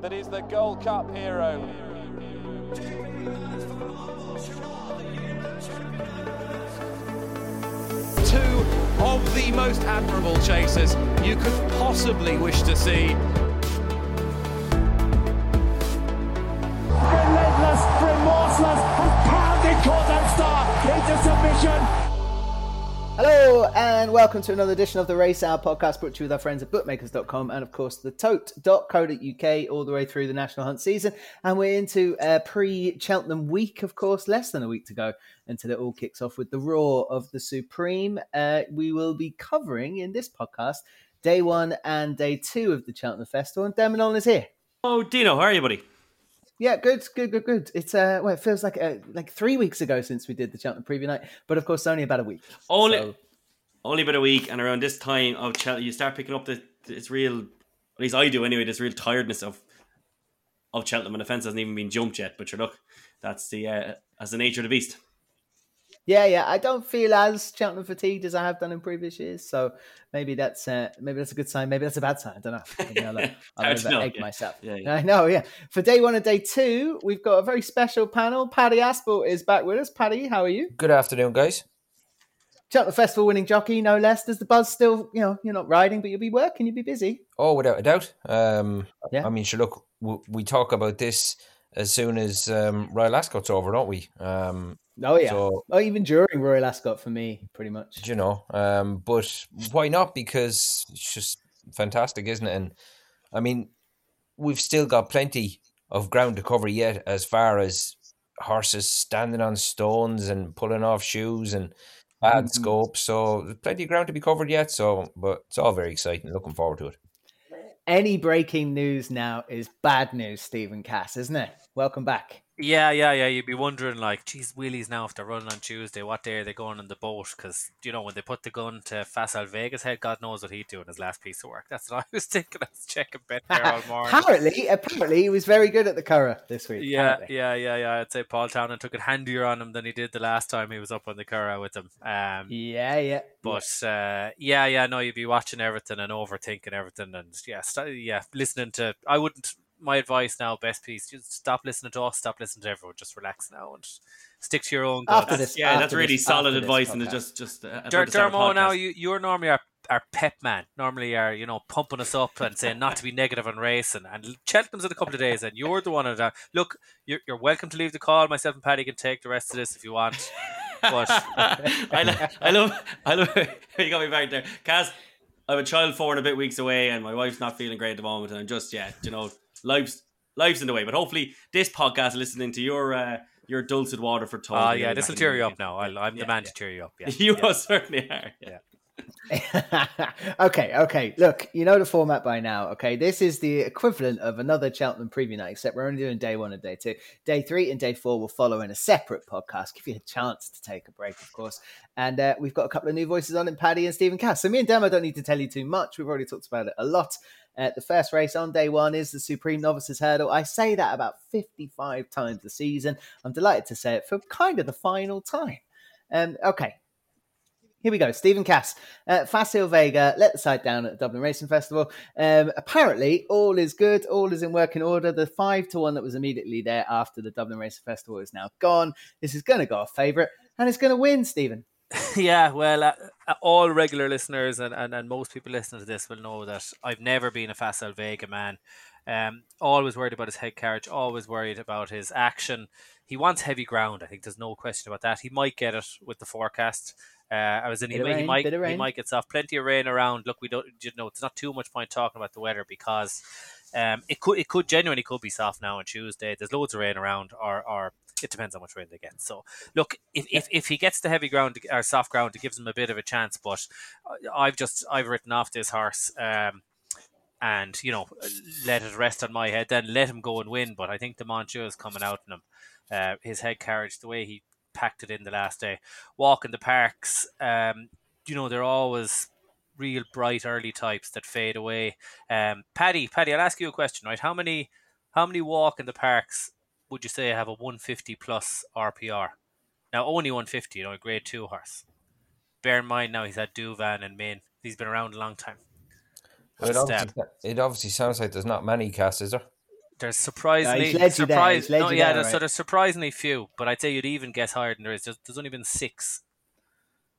that is the Gold Cup hero. Two of the most admirable chasers you could possibly wish to see. Relentless, remorseless, and pounding Cordon Star into submission. Hello and welcome to another edition of the Race Hour podcast brought to you with our friends at bookmakers.com and of course the tote.co.uk all the way through the national hunt season, and we're into pre-Cheltenham week, of course, less than a week to go until it all kicks off with the roar of the Supreme. We will be covering in this podcast day one and day two of the Cheltenham Festival, and Dan Manon is here. Oh, Dino, how are you, buddy? Yeah, good. It's well, it feels like 3 weeks ago since we did the Cheltenham preview night, but of course, only about a week. Only about a week, and around this time of Cheltenham, you start picking up this real, at least I do anyway, this real tiredness of Cheltenham, and the fence hasn't even been jumped yet. But sure, look, that's the nature of the beast. Yeah. I don't feel as Cheltenham fatigued as I have done in previous years, so maybe that's a good sign. Maybe that's a bad sign. I don't know. Maybe I'll egg myself. Yeah. I know. Yeah. For day one and day two, we've got a very special panel. Paddy Aspel is back with us. Paddy, how are you? Good afternoon, guys. Cheltenham Festival winning jockey, no less. Does the buzz still? You know, you're not riding, but you'll be working. You'll be busy. Oh, without a doubt. I mean, sure. Look, we talk about this as soon as Royal Ascot's over, don't we? Oh, yeah. So, even during Royal Ascot for me, pretty much. You know, but why not? Because it's just fantastic, isn't it? And, I mean, we've still got plenty of ground to cover yet as far as horses standing on stones and pulling off shoes and bad scopes. So there's plenty of ground to be covered yet. So, but it's all very exciting. Looking forward to it. Any breaking news now is bad news, Stephen Cass, isn't it? Welcome back. Yeah. You'd be wondering, like, geez, wheelies now, if they're running on Tuesday, what day are they going on the boat? Because, you know, when they put the gun to Facile Vega's head, God knows what he'd do in his last piece of work. That's what I was thinking. I was checking Betfair all morning. Apparently, he was very good at the Curragh this week. Yeah. I'd say Paul Townend took it handier on him than he did the last time he was up on the Curragh with him. But, no, you'd be watching everything and overthinking everything and, listening to... I wouldn't... My advice now, best piece, just stop listening to us, stop listening to everyone, just relax now and stick to your own guns. That's really solid advice, and it's just Dermo, now you're normally our pep man, pumping us up and saying not to be negative on racing, and Cheltenham's in a couple of days and you're the one that, look, you're welcome to leave the call, myself and Paddy can take the rest of this if you want, but I love you got me back there, Kaz. I'm a child 4 and a bit weeks away and my wife's not feeling great at the moment, and I'm just life's in the way, but hopefully this podcast, listening to your dulcet Waterford tone. This will tear you up now. I'm the man to cheer you up. Yeah. You certainly are. Yeah. Okay. Look, you know the format by now. Okay, this is the equivalent of another Cheltenham preview night, except we're only doing day one and day two. Day three and day four will follow in a separate podcast. Give you a chance to take a break, of course. And we've got a couple of new voices on in Paddy and Stephen Cass. So me and Dan, I don't need to tell you too much. We've already talked about it a lot. The first race on day one is the Supreme Novices Hurdle. I say that about 55 times a season. I'm delighted to say it for kind of the final time. Okay. Here we go. Stephen Cass, Facile Vega, let the side down at the Dublin Racing Festival. Apparently, all is good. All is in working order. The 5-1 that was immediately there after the Dublin Racing Festival is now gone. This is going to go off favourite and it's going to win, Stephen. Yeah, well, all regular listeners and most people listening to this will know that I've never been a Facile Vega man. Always worried about his head carriage, always worried about his action. He wants heavy ground. I think there's no question about that. He might get it with the forecast. He might get soft. Plenty of rain around. Look, we don't. It's not too much point talking about the weather because it could genuinely could be soft now on Tuesday. There's loads of rain around, or it depends how much rain they get. So look, if he gets the heavy ground or soft ground, it gives him a bit of a chance. But I've written off this horse. And let it rest on my head. Then let him go and win. But I think the Monsieur is coming out in him. His head carriage, the way he packed it in the last day, walk in the parks, they're always real bright early types that fade away. Paddy, I'll ask you a question, right? How many walk in the parks would you say have a 150 plus RPR? Now only 150, a grade 2 horse. Bear in mind now he's had Duvan and Maine. He's been around a long time. It obviously sounds like there's not many, Cass, is there? There's surprisingly, so there's surprisingly few, but I'd say you'd even guess higher than there is. There's only been 6.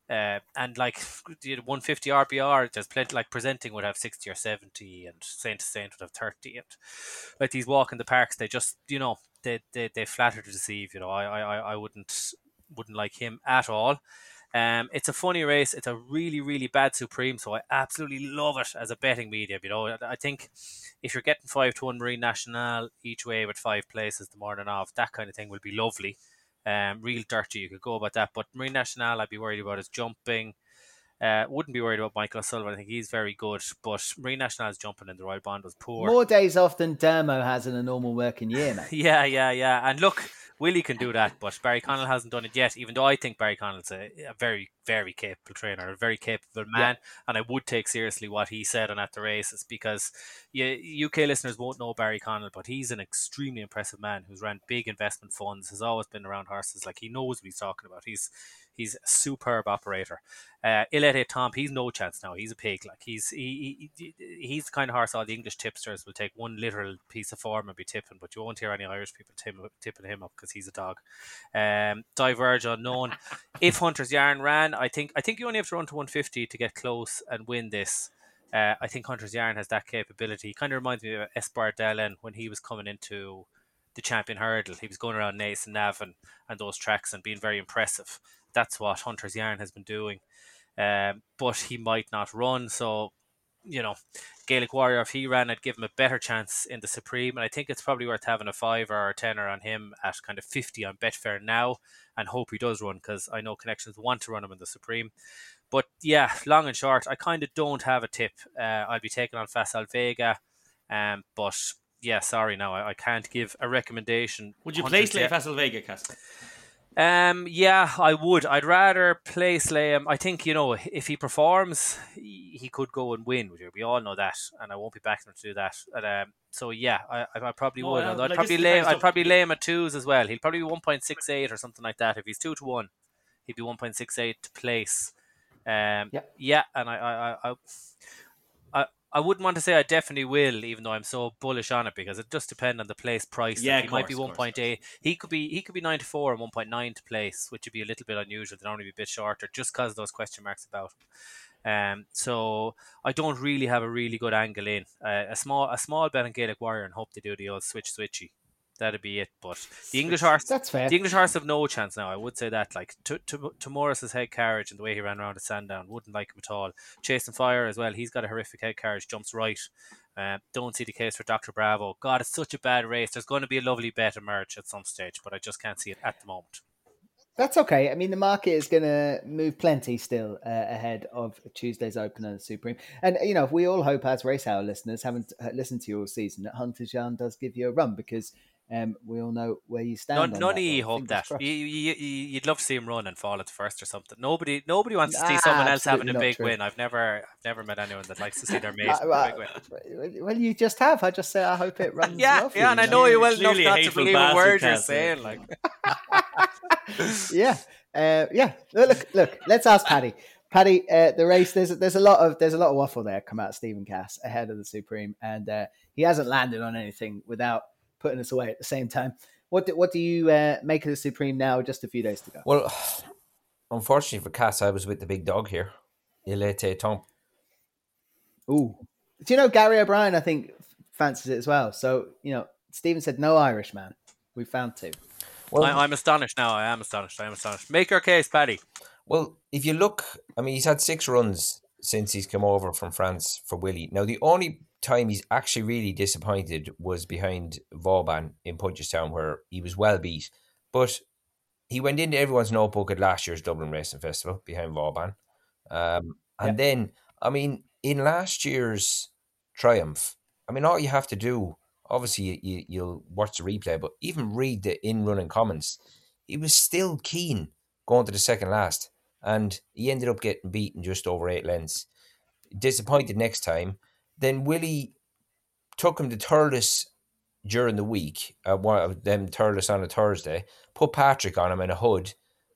And like 150 RBR, there's plenty. Like Presenting would have 60 or 70, and Saint to Saint would have 30. And like these walk in the parks, they just they flatter to deceive. I wouldn't like him at all. It's a funny race. It's a really, really bad Supreme, so I absolutely love it as a betting medium. I think if you're getting 5-1 Marine National each way with 5 places the morning of, that kind of thing will be lovely. Real dirty, you could go about that. But Marine National, I'd be worried about his jumping. Wouldn't be worried about Michael O'Sullivan. I think he's very good, but Marine National's jumping in the Royal Bond was poor. More days off than Dermo has in a normal working year, mate. Yeah. And look, Willie can do that, but Barry Connell hasn't done it yet, even though I think Barry Connell's a very, very capable trainer, a very capable man, and I would take seriously what he said on At The Races, because UK listeners won't know Barry Connell, but he's an extremely impressive man who's ran big investment funds, has always been around horses, like he knows what he's talking about. He's a superb operator. Ilete Tomp, he's no chance now. He's a pig. Like he's the kind of horse all the English tipsters will take one literal piece of form and be tipping, but you won't hear any Irish people tipping him up because he's a dog. Diverge Unknown. If Hunter's Yarn ran, I think you only have to run to 150 to get close and win this. I think Hunter's Yarn has that capability. He kind of reminds me of Esbar Dallin when he was coming into the Champion Hurdle. He was going around Naas and Navan and those tracks and being very impressive. That's what Hunter's Yarn has been doing. But he might not run. So, Gaelic Warrior, if he ran, I'd give him a better chance in the Supreme. And I think it's probably worth having a 5 or a 10 on him at kind of 50 on Betfair now and hope he does run, because I know connections want to run him in the Supreme. But yeah, long and short, I kind of don't have a tip. I'll be taking on Facile Vega. But yeah, sorry, now I can't give a recommendation. Would you place late Facile Vega, Casper? Yeah, I would. I'd rather play Slayham. I think, if he performs, he could go and win. We all know that, and I won't be backing him to do that. And, so yeah, I probably would. I'd probably lay him at 2s as well. He'll probably be 1.68 or something like that. If he's 2-1, he'd be 1.68 to place. Yeah, and I wouldn't want to say I definitely will, even though I'm so bullish on it, because it just depends on the place price. Yeah, he might be 1.8. He could be 9-4 and 1.9 to place, which would be a little bit unusual. They'd normally be a bit shorter, just because of those question marks about him. So I don't really have a really good angle in a small bet on Gaelic Warrior and hope they do the old switchy. That'd be it. But the English horse, that's fair. The English horse have no chance now. I would say that. Like to Morris's head carriage and the way he ran around at Sandown, wouldn't like him at all. Chasing Fire as well. He's got a horrific head carriage. Jumps right. Don't see the case for Dr. Bravo. God, it's such a bad race. There's going to be a lovely bet emerge at some stage, but I just can't see it at the moment. That's okay. I mean, the market is going to move plenty still ahead of Tuesday's opener, the Supreme. And, if we all hope as Race Hour listeners haven't listened to you all season, that Hunter's Yarn does give you a run, because we all know where you stand. None of you hope that. You'd love to see him run and fall at the first or something. Nobody wants to see someone else having a big win. I've never met anyone that likes to see their mate big win. Well, you just have. I just say I hope it runs. Yeah, and I know you well enough not to believe a word you're saying. Like. Yeah. Look. Let's ask Paddy. Paddy, the race. There's a lot of waffle there. Come out, Stephen Cass ahead of the Supreme, and he hasn't landed on anything without putting us away at the same time. What do you make of the Supreme now, just a few days to go? Well, unfortunately for Cass, I was with the big dog here, Ilete Tom. Ooh. Do you know Gary O'Brien, I think, fancies it as well. So, Stephen said no Irish man. We found two. Well, I'm astonished now. I am astonished. Make your case, Paddy. Well, if you look, I mean, he's had 6 runs since he's come over from France for Willie. Now, the only time he's actually really disappointed was behind Vauban in Punchestown, where he was well beat. But he went into everyone's notebook at last year's Dublin Racing Festival behind Vauban. And then, I mean, in last year's Triumph, I mean, all you have to do, obviously you'll watch the replay, but even read the in-running comments, he was still keen going to the second last. And he ended up getting beaten just over 8 lengths. Disappointed next time. Then Willie took him to Turles during the week, one of them Turles on a Thursday, put Patrick on him in a hood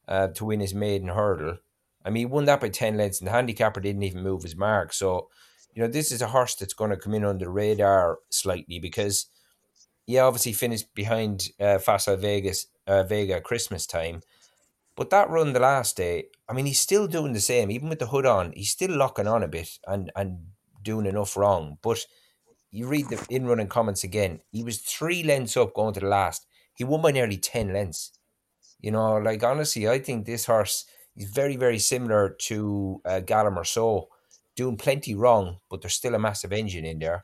to win his maiden hurdle. I mean, he won that by 10 lengths, and the handicapper didn't even move his mark. So, this is a horse that's going to come in under the radar slightly because, yeah, obviously finished behind Facile Vega Christmas time. But that run the last day, I mean, he's still doing the same. Even with the hood on, he's still locking on a bit and doing enough wrong. But you read the in-running comments again. He was 3 lengths up going to the last. He won by nearly 10 lengths. You know, like, honestly, I think this horse is very, very similar to Gala Merceau, doing plenty wrong, but there's still a massive engine in there.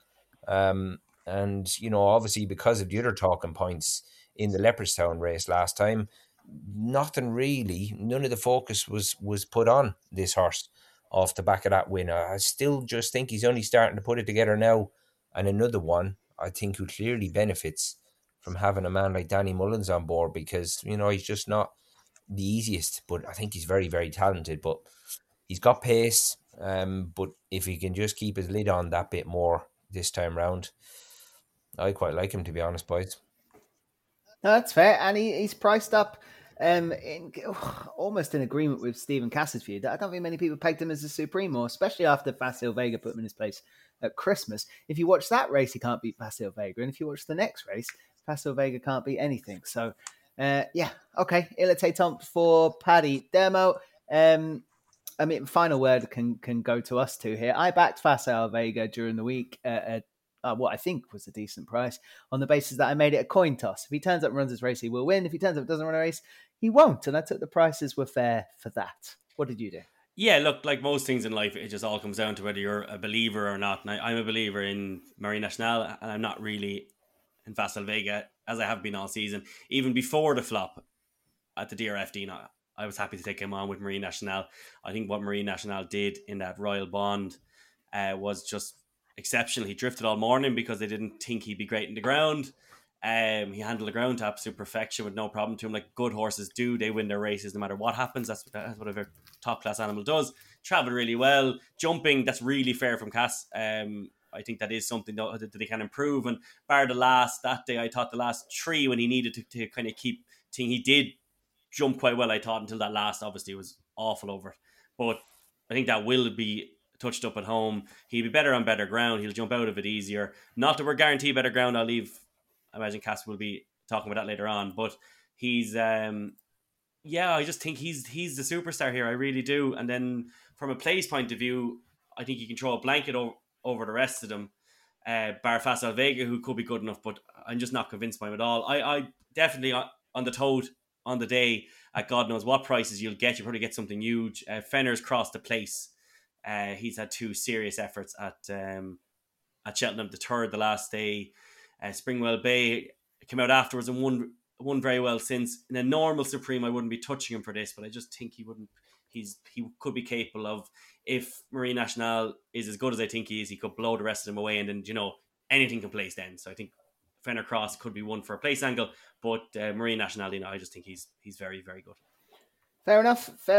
And, you know, obviously because of the other talking points in the Leopardstown race last time, nothing really, none of the focus was put on this horse off the back of that win. I still just think he's only starting to put it together now. And another one, I think, who clearly benefits from having a man like Danny Mullins on board, because, you know, he's just not the easiest, but I think he's very, very talented. But he's got pace, but if he can just keep his lid on that bit more this time round, I quite like him, to be honest, boys. No, that's fair, and he's priced up almost in agreement with Stephen Cass's view. I don't think many people pegged him as a supreme, or especially after Facile Vega put him in his place at Christmas. If you watch that race, he can't beat Facile Vega, and if you watch the next race, Facile Vega can't beat anything. So, yeah, okay, Ilate Tomp for Paddy Demo. I mean, final word can go to us two here. I backed Facile Vega during the week at what I think was a decent price, on the basis that I made it a coin toss. If he turns up and runs his race, he will win. If he turns up and doesn't run a race, he won't. And I took the prices were fair for that. What did you do? Yeah, look, like most things in life, it just all comes down to whether you're a believer or not. And I'm a believer in Marine National, and I'm not really in Facile Vega, as I have been all season. Even before the flop at the DRFD, I was happy to take him on with Marine National. I think what Marine National did in that Royal Bond was just exceptional. He drifted all morning because they didn't think he'd be great in the ground. He handled the ground to absolute perfection with no problem to him, like good horses do. They win their races no matter what happens. That's what a top class animal does. Traveled really well. Jumping, that's really fair from Cass. I think that is something that they can improve. And bar the last, that day, I thought the last three when he needed to kind of keep thing, he did jump quite well, I thought, until that last, obviously, was awful over it. But I think that will be touched up at home. He'll be better on better ground. He'll jump out of it easier. Not that we're guaranteed better ground. I imagine Cass will be talking about that later on. But he's, I just think he's the superstar here. I really do. And then from a place point of view, I think you can throw a blanket over the rest of them, bar Facile Vega, who could be good enough, but I'm just not convinced by him at all. I definitely, on the toad, on the day, at God knows what prices you'll get, you probably get something huge. Fenner's crossed the place. He's had two serious efforts at Cheltenham, the third, the last day. Springwell Bay came out afterwards and won very well since. In a normal Supreme, I wouldn't be touching him for this, but I just think he wouldn't. He could be capable of, if Marine National is as good as I think he is, he could blow the rest of them away, and then, you know, anything can place then. So I think Fenner Cross could be one for a place angle, but Marine National, you know, I just think he's very, very good. Fair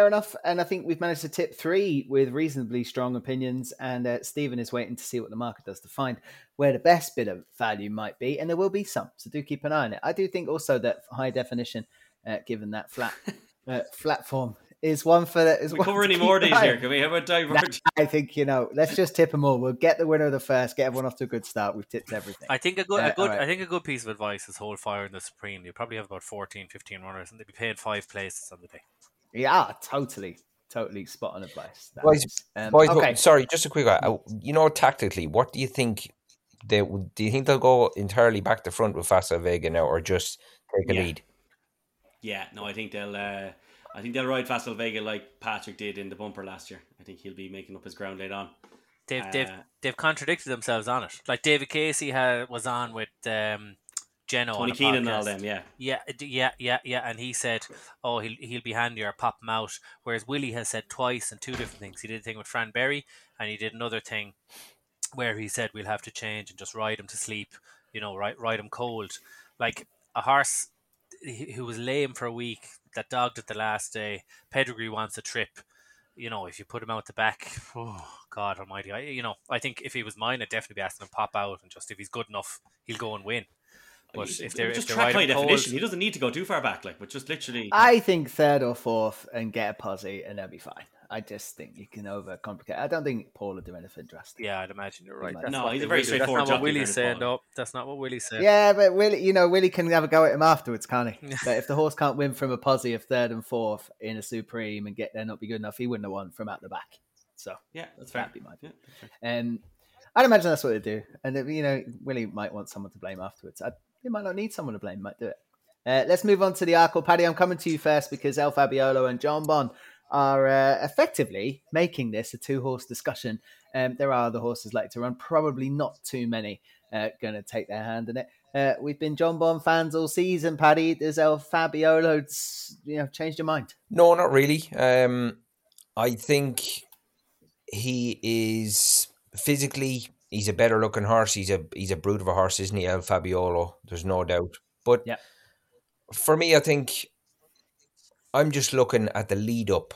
enough. And I think we've managed to tip three with reasonably strong opinions, and Stephen is waiting to see what the market does to find where the best bit of value might be, and there will be some, so do keep an eye on it. I do think also that High Definition, given that flat flat form, is one for that. Is we cover any more days here? Can we have a diverge? I think, you know, let's just tip them all. We'll get the winner of the first, get everyone off to a good start. We've tipped everything. I think a good right. I think a good piece of advice is hold fire in the Supreme. You probably have about 14, 15 runners, and they'll be paid 5 places on the day. Yeah, totally spot on advice. Boys, okay. Sorry, just a quick one. You know, tactically, what do you think? Do you think they'll go entirely back to front with Facile Vega now, or just take a lead? Yeah, no, I think they'll. I think they'll ride Facile Vega like Patrick did in the bumper last year. I think he'll be making up his ground late on. They've contradicted themselves on it. Like David Casey was on with Geno, Tony Keenan and all them, yeah. And he said, "Oh, he'll be handier, pop him out." Whereas Willie has said twice and two different things. He did a thing with Fran Berry, and he did another thing where he said we'll have to change and just ride him to sleep. You know, ride him cold, like a horse who was lame for a week, that dogged at the last day. Pedigree wants a trip. You know, if you put him out the back, oh, God almighty. I think if he was mine, I'd definitely be asking him to pop out, and just if he's good enough, he'll go and win. But if they're track by definition, he doesn't need to go too far back, like. But just literally, I think third or fourth, and get a posse, and they'll be fine. I just think you can overcomplicate. I don't think Paul will do anything drastic. Yeah, I'd imagine you're right. No, he's a very straightforward jockey. That's not what Willie said. No, that's not what Willie said. Yeah, but Willie, you know, Willie can have a go at him afterwards, can't he? But if the horse can't win from a posse of third and fourth in a Supreme and get there not be good enough, he wouldn't have won from out the back. So yeah, that's fair. That'd be my view. I'd imagine that's what they do. And you know, Willie might want someone to blame afterwards. He might not need someone to blame. He might do it. Let's move on to the Arkle. Paddy, I'm coming to you first because El Fabiolo and John Bond are effectively making this a two-horse discussion. There are other horses like to run, probably not too many going to take their hand in it. We've been John Bond fans all season, Paddy. Does El Fabiolo, changed your mind? No, not really. I think he is physically, he's a better-looking horse. He's a brute of a horse, isn't he, El Fabiolo? There's no doubt. But for me, I think I'm just looking at the lead up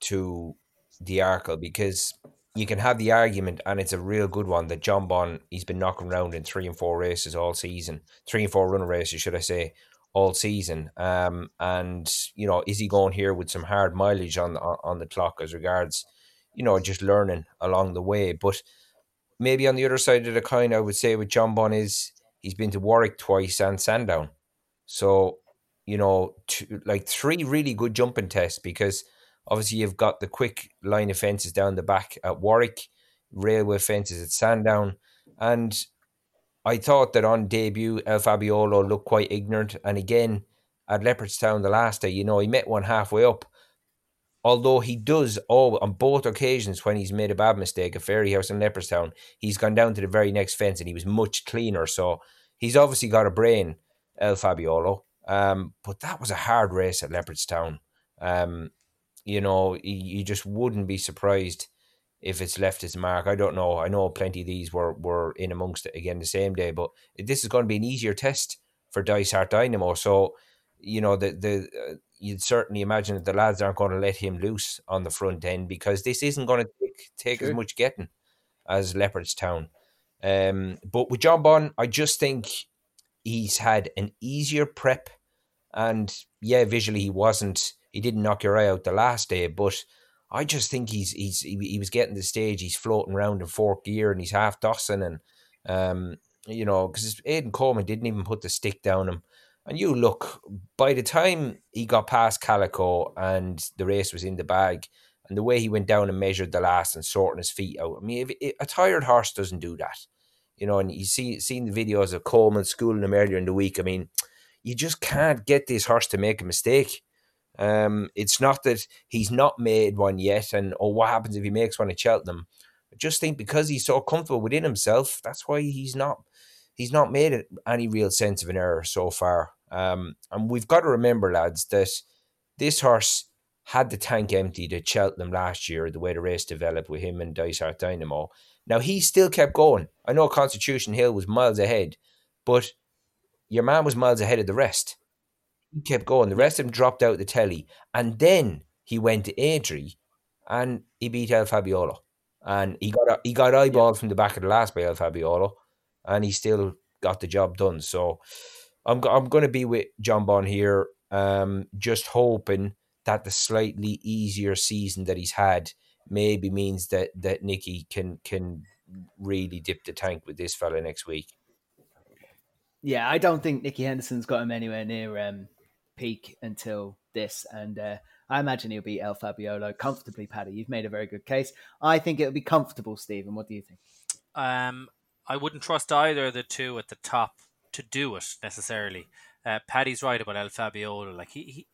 to the Arkle, because you can have the argument, and it's a real good one, that John Bond, he's been knocking around in 3 and 4 races all season. 3 and 4 runner races, should I say, all season. And, you know, is he going here with some hard mileage on the clock as regards, you know, just learning along the way? But maybe on the other side of the coin, I would say with John Bond is he's been to Warwick twice and Sandown. So, you know, like 3 really good jumping tests, because obviously you've got the quick line of fences down the back at Warwick, railway fences at Sandown. And I thought that on debut, El Fabiolo looked quite ignorant. And again, at Leopardstown the last day, you know, he met one halfway up. Although he does, on both occasions when he's made a bad mistake at Fairyhouse and Leopardstown, he's gone down to the very next fence and he was much cleaner. So he's obviously got a brain, El Fabiolo. But that was a hard race at Leopardstown. You know, you just wouldn't be surprised if it's left its mark. I don't know. I know plenty of these were in amongst it again the same day, but this is going to be an easier test for Dysart Dynamo. So, you know, you'd certainly imagine that the lads aren't going to let him loose on the front end, because this isn't going to take as much getting as Leopardstown. But with John Bond, I just think he's had an easier prep, and visually he didn't knock your eye out the last day, but I just think he was getting to the stage, he's floating around in fourth gear and he's half tossing, and you know, because Aidan Coleman didn't even put the stick down him. And you look, by the time he got past Calico and the race was in the bag, and the way he went down and measured the last and sorting his feet out, I mean, a tired horse doesn't do that. You know, and you seen the videos of Coleman schooling him earlier in the week. I mean, you just can't get this horse to make a mistake. It's not that he's not made one yet, and what happens if he makes one at Cheltenham? I just think because he's so comfortable within himself, that's why he's not made any real sense of an error so far. And we've got to remember, lads, that this horse had the tank emptied at Cheltenham last year, the way the race developed with him and Dysart Dynamo. Now, he still kept going. I know Constitution Hill was miles ahead, but your man was miles ahead of the rest. He kept going. The rest of them dropped out the telly. And then he went to Airdrie and he beat El Fabiolo. And he got eyeballed from the back of the last by El Fabiolo, and he still got the job done. So I'm going to be with John Bond here, just hoping that the slightly easier season that he's had maybe means that Nicky can really dip the tank with this fella next week. Yeah, I don't think Nicky Henderson's got him anywhere near peak until this, and I imagine he'll beat El Fabiolo comfortably, Paddy. You've made a very good case. I think it'll be comfortable, Stephen. What do you think? I wouldn't trust either of the two at the top to do it necessarily. Paddy's right about El Fabiolo. Like he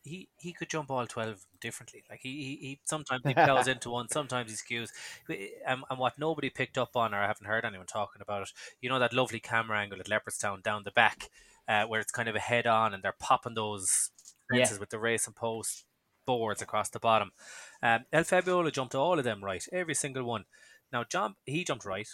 could jump all 12 differently. Like he sometimes he plows into one, sometimes he skews. And what nobody picked up on, or I haven't heard anyone talking about it, you know, that lovely camera angle at Leopardstown down the back, where it's kind of a head on, and they're popping those fences with the race and post boards across the bottom. El Fabiolo jumped all of them right, every single one. Now he jumped right.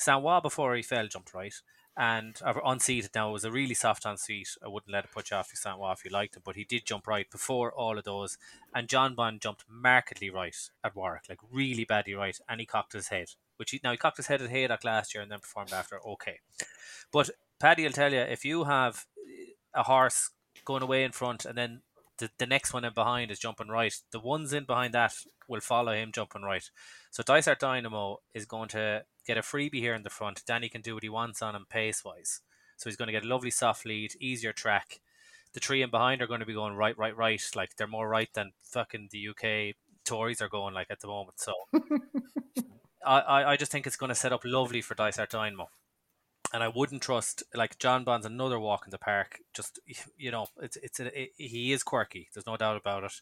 Sanwa, before he fell, jumped right. And unseated now, it was a really soft unseat. I wouldn't let it put you off if you liked it, but he did jump right before all of those. And John Bond jumped markedly right at Warwick, like really badly right, and he cocked his head. He cocked his head at Haydock last year and then performed after. Okay. But Paddy will tell you, if you have a horse going away in front, and then the next one in behind is jumping right. The ones in behind that will follow him jumping right. So Dysart Dynamo is going to get a freebie here in the front. Danny can do what he wants on him pace-wise. So he's going to get a lovely soft lead, easier track. The three in behind are going to be going right, right, right. Like, they're more right than fucking the UK Tories are going, like, at the moment. So I just think it's going to set up lovely for Dysart Dynamo. And I wouldn't trust, like, John Bond's another walk in the park. Just, you know, he is quirky. There's no doubt about it.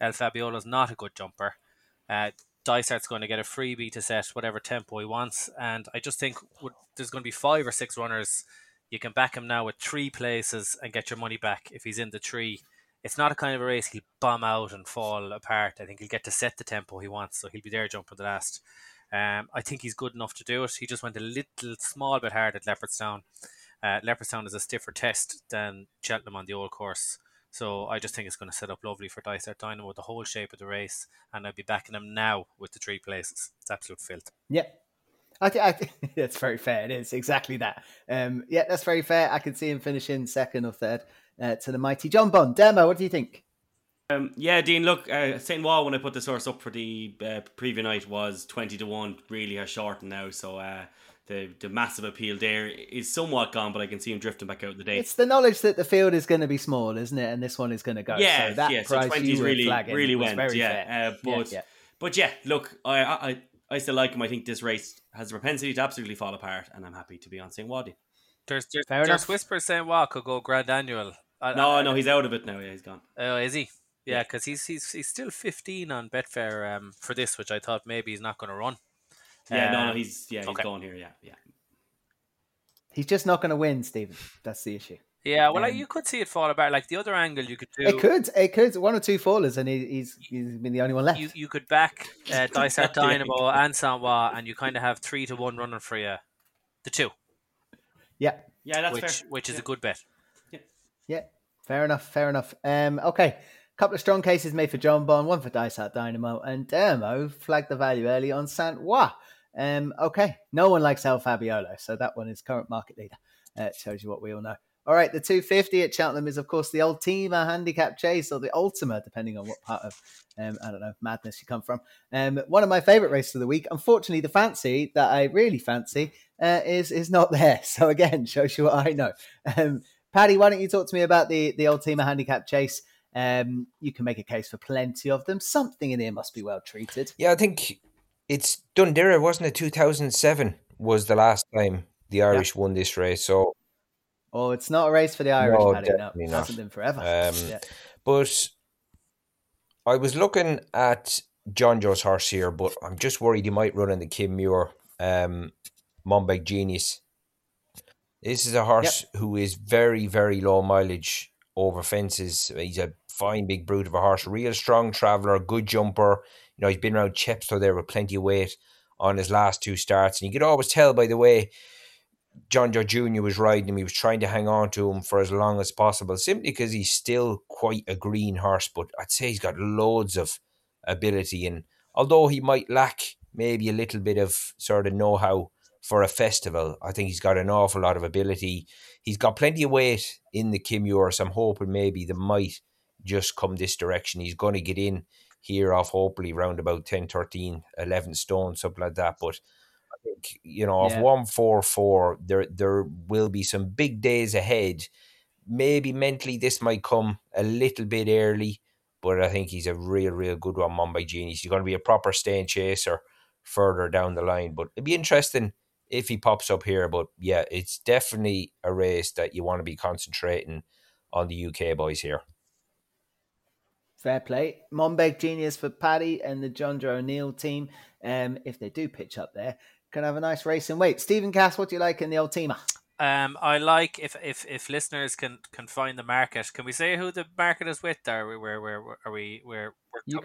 El Fabiolo's not a good jumper. Dysart's going to get a freebie to set whatever tempo he wants. And I just think there's going to be 5 or 6 runners. You can back him now with 3 places and get your money back if he's in the tree. It's not a kind of a race he'll bomb out and fall apart. I think he'll get to set the tempo he wants. So he'll be there jumping the last. I think he's good enough to do it. He just went a little small bit hard at Leopardstown. Leopardstown is a stiffer test than Cheltenham on the old course. So I just think it's going to set up lovely for Dysart Dynamo with the whole shape of the race. And I'd be backing him now with the 3 places. It's absolute filth. Yeah. I that's very fair. It is exactly that. Yeah, that's very fair. I can see him finishing second or third to the mighty John Bond. Demo, what do you think? Yeah, Dean, look, St. Wall, when I put this horse up for the preview night, was 20-1, really has shortened now. So the massive appeal there is somewhat gone, but I can see him drifting back out in the day. It's the knowledge that the field is going to be small, isn't it? And this one is going to go. Yeah, so that price so 20's you were really, flagging really went. Very fair. But yeah, look, I still like him. I think this race has the propensity to absolutely fall apart, and I'm happy to be on St. Wadi. There's whispers St. Wadi could go Grand Annual. No, he's out of it now. Yeah, he's gone. Oh, is he? Yeah, because he's still 15 on Betfair for this, which I thought maybe he's not going to run. Yeah, he's going here. Yeah. He's just not going to win, Stephen. That's the issue. Yeah, well, you could see it fall apart. Like, the other angle you could do... It could. 1 or 2 fallers, and he's been the only one left. You could back Dysart Dynamo and Sanwa, and you kind of have 3-1 running for you. The 2. Yeah. Yeah, that's fair. Which is a good bet. Yeah. Fair enough. Okay. Couple of strong cases made for John Bond, one for Dysart Dynamo, and Demo flagged the value early on Saint-Ouen. Okay. No one likes El Fabiolo, so that one is current market leader. It shows you what we all know. All right, the 250 at Cheltenham is, of course, the Ultima Handicap Chase, or the Ultima, depending on what part of, madness you come from. One of my favourite races of the week. Unfortunately, the fancy that I really fancy is not there. So, again, shows you what I know. Paddy, why don't you talk to me about the Ultima Handicap Chase? You can make a case for plenty of them. Something in here must be well treated. Yeah, I think it's Dundera, wasn't it? 2007 was the last time the Irish won this race, so... Oh, it's not a race for the Irish, Paddy. No, it hasn't been forever. But I was looking at John Joe's horse here, but I'm just worried he might run in the Kim Muir Mombeg Genius. This is a horse who is very, very low mileage over fences. He's a fine big brute of a horse, real strong traveller, good jumper. You know, he's been around Chepstow there with plenty of weight on his last 2 starts. And you could always tell by the way John Joe Jr. was riding him. He was trying to hang on to him for as long as possible, simply because he's still quite a green horse, but I'd say he's got loads of ability. And although he might lack maybe a little bit of sort of know-how for a festival, I think he's got an awful lot of ability. He's got plenty of weight in the Kimura, so I'm hoping maybe they might just come this direction. He's going to get in here off hopefully round about 10, 13, 11 stone, something like that, but... You know, off 144, there will be some big days ahead. Maybe mentally this might come a little bit early, but I think he's a real, real good one, Mumbai Genius. He's going to be a proper staying chaser further down the line, but it'd be interesting if he pops up here. But yeah, it's definitely a race that you want to be concentrating on the UK boys here. Fair play. Mombeg Genius for Paddy and the John O'Neill team. If they do pitch up there, can have a nice race and wait. Stephen Cass, what do you like in the Ultima? I like, if listeners can find the market, can we say who the market is with? We're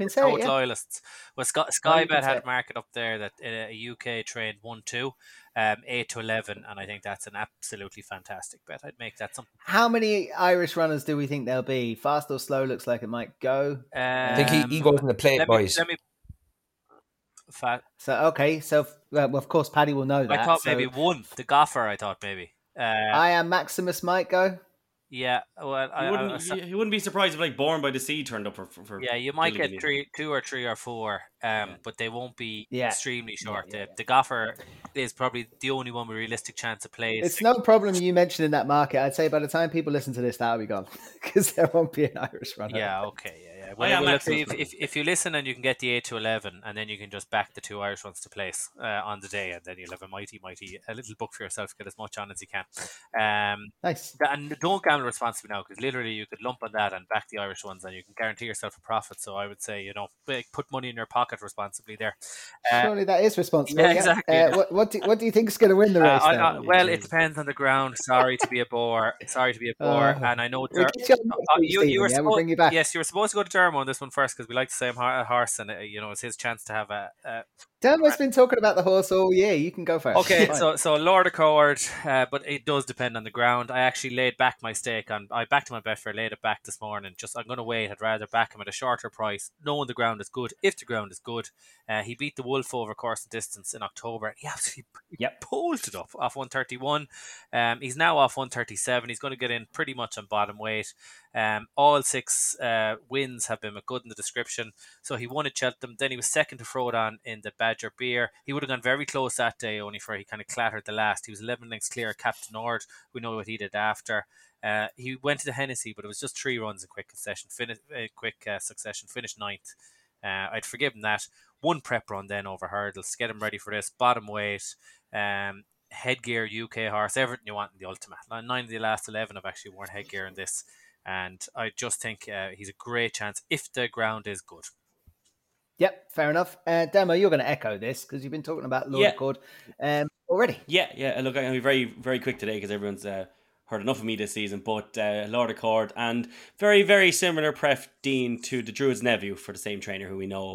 loyalists. Well, Skybet had a market up there that a UK trained 1-2, 8-11, and I think that's an absolutely fantastic bet. I'd make that something. How many Irish runners do we think there'll be? Fast or slow looks like it might go. I think he goes in the play, boys. Well, of course Paddy will know that. I thought maybe one. The gaffer, I thought maybe. I Am Maximus might go. Yeah, well, you wouldn't be surprised if like Born by the Sea turned up for yeah, you might get two or three or four, but they won't be extremely short. The Gaffer is probably the only one with a realistic chance of plays. It's no problem you mentioning that market. I'd say by the time people listen to this, that'll be gone because there won't be an Irish runner. Yeah, okay, yeah. Well, if you listen and you can get the 8 to 11, and then you can just back the two Irish ones to place on the day, and then you'll have a mighty a little book for yourself. Get as much on as you can. Nice. And don't gamble responsibly now, because literally you could lump on that and back the Irish ones, and you can guarantee yourself a profit. So I would say, you know, put money in your pocket responsibly there. Surely that is responsible. Yeah, exactly. What do you think is going to win the race? It depends on the ground. Sorry to be a bore. And I know you were supposed to go to Dermo on this one first, because we like the same horse, and you know it's his chance to have a. Dermo's been talking about the horse all year. You can go first. Okay, so Lord of Coward, but it does depend on the ground. I actually laid back my stake on. I backed my Betfair, laid it back this morning. I'm going to wait. I'd rather back him at a shorter price, knowing the ground is good. If the ground is good, he beat the Wolf over course and distance in October. He absolutely bolted up off 131. He's now off 137. He's going to get in pretty much on bottom weight. All six wins have been good in the description. So he won at Cheltenham. Then he was second to Frodon in the Badger Beer. He would have gone very close that day, only for he kind of clattered the last. He was 11 lengths clear of Captain Ord. We know what he did after. He went to the Hennessy, but it was just 3 runs in quick succession. Finished 9th. I'd forgive him that. One prep run then over hurdles to get him ready for this. Bottom weight. Headgear UK horse. Everything you want in the Ultimate. 9 of the last 11 have actually worn headgear in this. And I just think he's a great chance if the ground is good. Yep, fair enough. Demo, you're going to echo this because you've been talking about Lord Accord already. Yeah. Look, I'm going to be very, very quick today because everyone's heard enough of me this season. But Lord Accord and very, very similar Pref Dean to the Druid's Nephew for the same trainer who we know.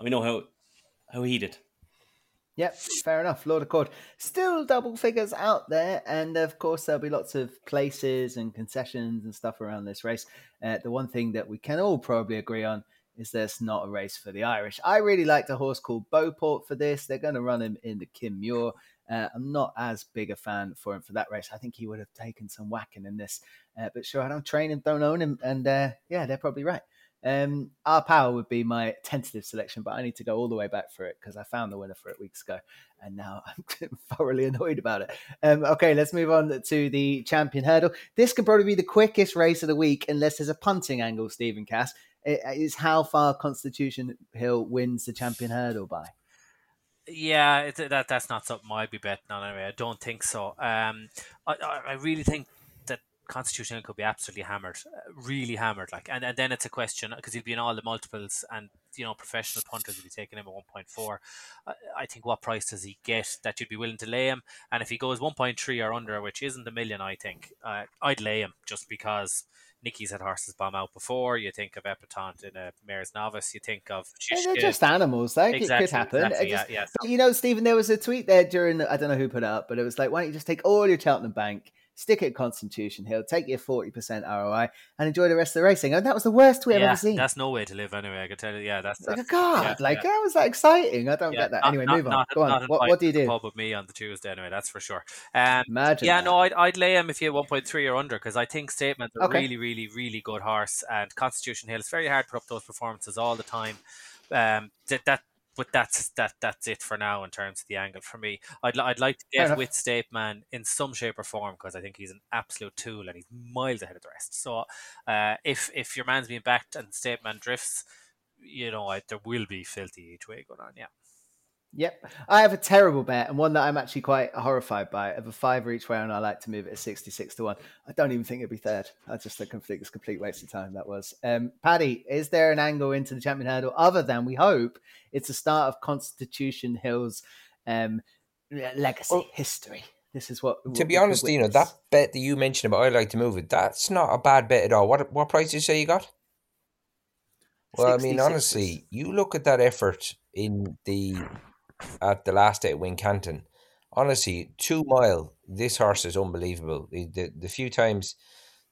We know how he did. Yep, fair enough. Lord Accord still double figures out there, and of course there'll be lots of places and concessions and stuff around this race. The one thing that we can all probably agree on is there's not a race for the Irish. I really liked a horse called Beauport for this. They're going to run him in the Kinmure. I'm not as big a fan for him for that race. I think he would have taken some whacking in this. But sure, I don't train him, don't own him. And they're probably right. Our Power would be my tentative selection, but I need to go all the way back for it because I found the winner for it weeks ago. And now I'm thoroughly annoyed about it. Okay, let's move on to the Champion Hurdle. This could probably be the quickest race of the week unless there's a punting angle, Stephen Cass. It is how far Constitution Hill wins the Champion Hurdle by. Yeah, that's not something I'd be betting on anyway. I don't think so. I really think that Constitution Hill could be absolutely hammered, really hammered. And then it's a question because he'll be in all the multiples, and you know professional punters will be taking him at 1.4. I think what price does he get that you'd be willing to lay him? And if he goes 1.3 or under, which isn't a million, I think I'd lay him just because. Nicky's had horses bomb out before. You think of Epitant in a Mare's Novice. You think of Shishkin. They're just animals. Like exactly, it could happen. Exactly, yeah. But you know, Stephen, there was a tweet there during, I don't know who put it up, but it was like, why don't you just take all your Cheltenham Bank, stick it at Constitution Hill, take your 40% ROI and enjoy the rest of the racing. And that was the worst tweet I've ever seen. That's no way to live anyway. I can tell you, that was that exciting. I don't get that. Anyway, move on. What do you do? Pub with me on the Tuesday anyway, that's for sure. Imagine. Yeah, that. No, I'd lay him if you had 1.3 or under because I think Stateman is a really, really, really good horse and Constitution Hill, it's very hard to put up those performances all the time. But that's it for now in terms of the angle for me. I'd like to get with Stateman in some shape or form because I think he's an absolute tool and he's miles ahead of the rest. So if your man's being backed and Stateman drifts, you know there will be filthy each way going on. Yeah. Yep. I have a terrible bet and one that I'm actually quite horrified by. I have a fiver each way and I like to move it at 66 to 1. I don't even think it'd be third. I just think it's a complete waste of time. That was Paddy, is there an angle into the Champion Hurdle other than we hope it's the start of Constitution Hill's legacy history? This is what to be honest, you know, that bet that you mentioned about I like to move it, that's not a bad bet at all. What price did you say you got? Well, 66. I mean, honestly, you look at that effort at the last day at Wincanton, honestly, 2 mile, this horse is unbelievable. The few times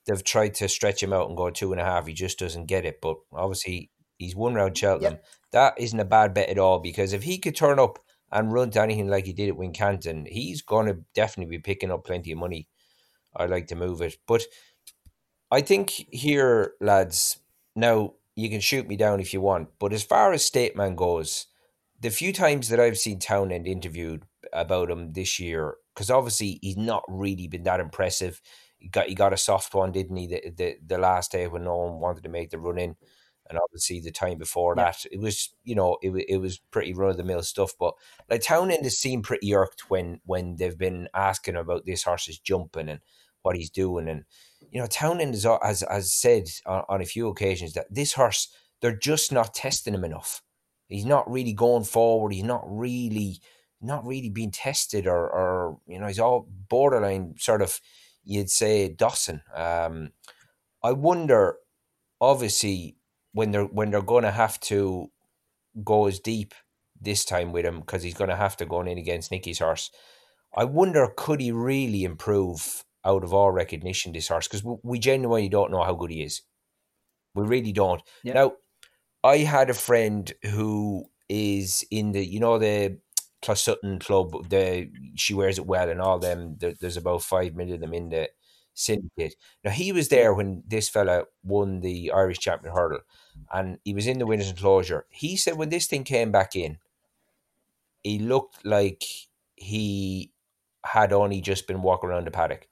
they've tried to stretch him out and go 2.5, he just doesn't get it. But obviously, he's won round Cheltenham. Yep. That isn't a bad bet at all because if he could turn up and run to anything like he did at Wincanton, he's going to definitely be picking up plenty of money I like to move it. But I think here, lads, now you can shoot me down if you want, but as far as Stateman goes, the few times that I've seen Townend interviewed about him this year, because obviously he's not really been that impressive. He got a soft one, didn't he? The last day when no one wanted to make the run in, and obviously the time before that, it was, you know, it was pretty run of the mill stuff. But like Townend has seemed pretty irked when they've been asking about this horse's jumping and what he's doing, and you know Townend has said on a few occasions that this horse, they're just not testing him enough. He's not really going forward. He's not really being tested, or you know, he's all borderline sort of, you'd say, Dawson. I wonder, obviously, when they're going to have to go as deep this time with him, because he's going to have to go in against Nicky's horse. I wonder, could he really improve out of all recognition this horse? Because we genuinely don't know how good he is. We really don't. Yeah. Now, I had a friend who is in the, you know, the Clossutton Club, She Wears It Well and all them. There's about 5 million of them in the syndicate. Now, he was there when this fella won the Irish Champion Hurdle, and he was in the winner's enclosure. He said when this thing came back in, he looked like he had only just been walking around the paddock.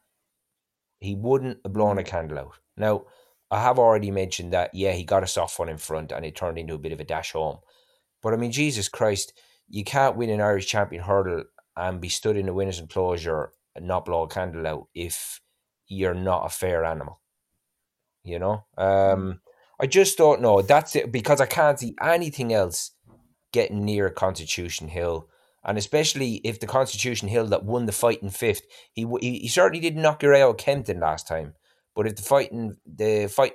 He wouldn't have blown a candle out. Now, I have already mentioned that, yeah, he got a soft one in front and it turned into a bit of a dash home. But, I mean, Jesus Christ, you can't win an Irish Champion Hurdle and be stood in the winner's enclosure and not blow a candle out if you're not a fair animal, you know? I just don't know. That's it, because I can't see anything else getting near Constitution Hill. And especially if the Constitution Hill that won the fight in fifth, he certainly didn't knock your eye out of Kempton last time. But if the fighting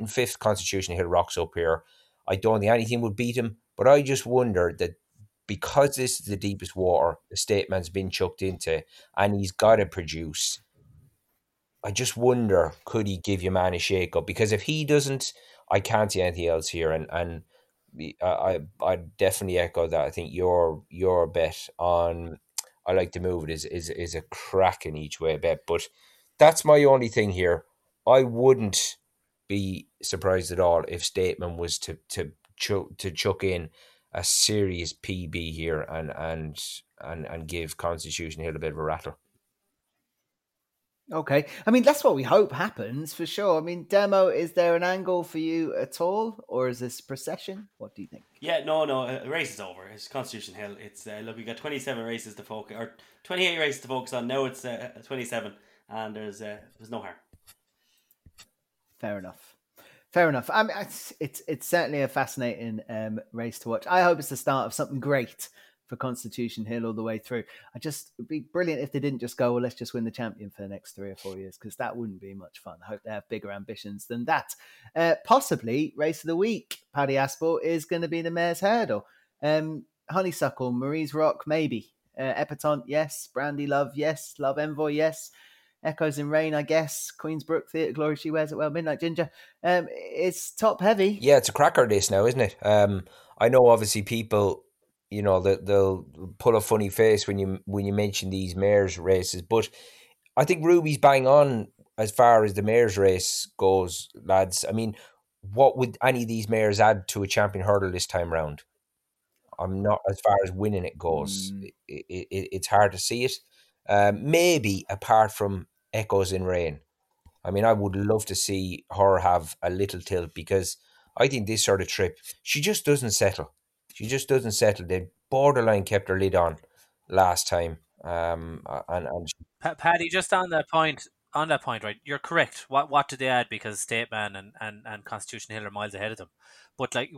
fifth Constitution Hill rocks up here, I don't think anything would beat him. But I just wonder that because this is the deepest water the Stateman's been chucked into, and he's got to produce, I just wonder, could he give your man a shake-up? Because if he doesn't, I can't see anything else here. And I definitely echo that. I think your bet on I like to move it is a cracking each way bet. But that's my only thing here. I wouldn't be surprised at all if Stateman was to chuck in a serious PB here and give Constitution Hill a bit of a rattle. Okay. I mean, that's what we hope happens for sure. I mean, Demo, is there an angle for you at all? Or is this procession? What do you think? Yeah, no. The race is over. It's Constitution Hill. It's, look, we've got 27 races to focus, or 28 races to focus on. Now it's 27 and there's no harm. Fair enough. I mean, it's certainly a fascinating race to watch. I hope it's the start of something great for Constitution Hill all the way through. It'd be brilliant if they didn't just go, well, let's just win the champion for the next 3 or 4 years, because that wouldn't be much fun. I hope they have bigger ambitions than that. Possibly race of the week, Paddy Aspel, is going to be the Mare's Hurdle. Honeysuckle, Marie's Rock, maybe. Epitant, yes. Brandy Love, yes. Love Envoy, yes. Echoes in Rain, I guess. Queensbrook, Theatre Glory, She Wears It Well, Midnight Ginger. It's top heavy. Yeah, it's a cracker this now, isn't it? I know obviously people, you know, they'll pull a funny face when you mention these mares races, but I think Ruby's bang on as far as the mares race goes, lads. I mean, what would any of these mares add to a champion hurdle this time round? I'm not, as far as winning it goes. It's hard to see it. Maybe apart from Echoes in Rain. I mean, I would love to see her have a little tilt, because I think this sort of trip, she just doesn't settle. They borderline kept her lid on last time. Paddy, just on that point, right? You're correct. What do they add? Because Stateman and Constitution Hill are miles ahead of them. But like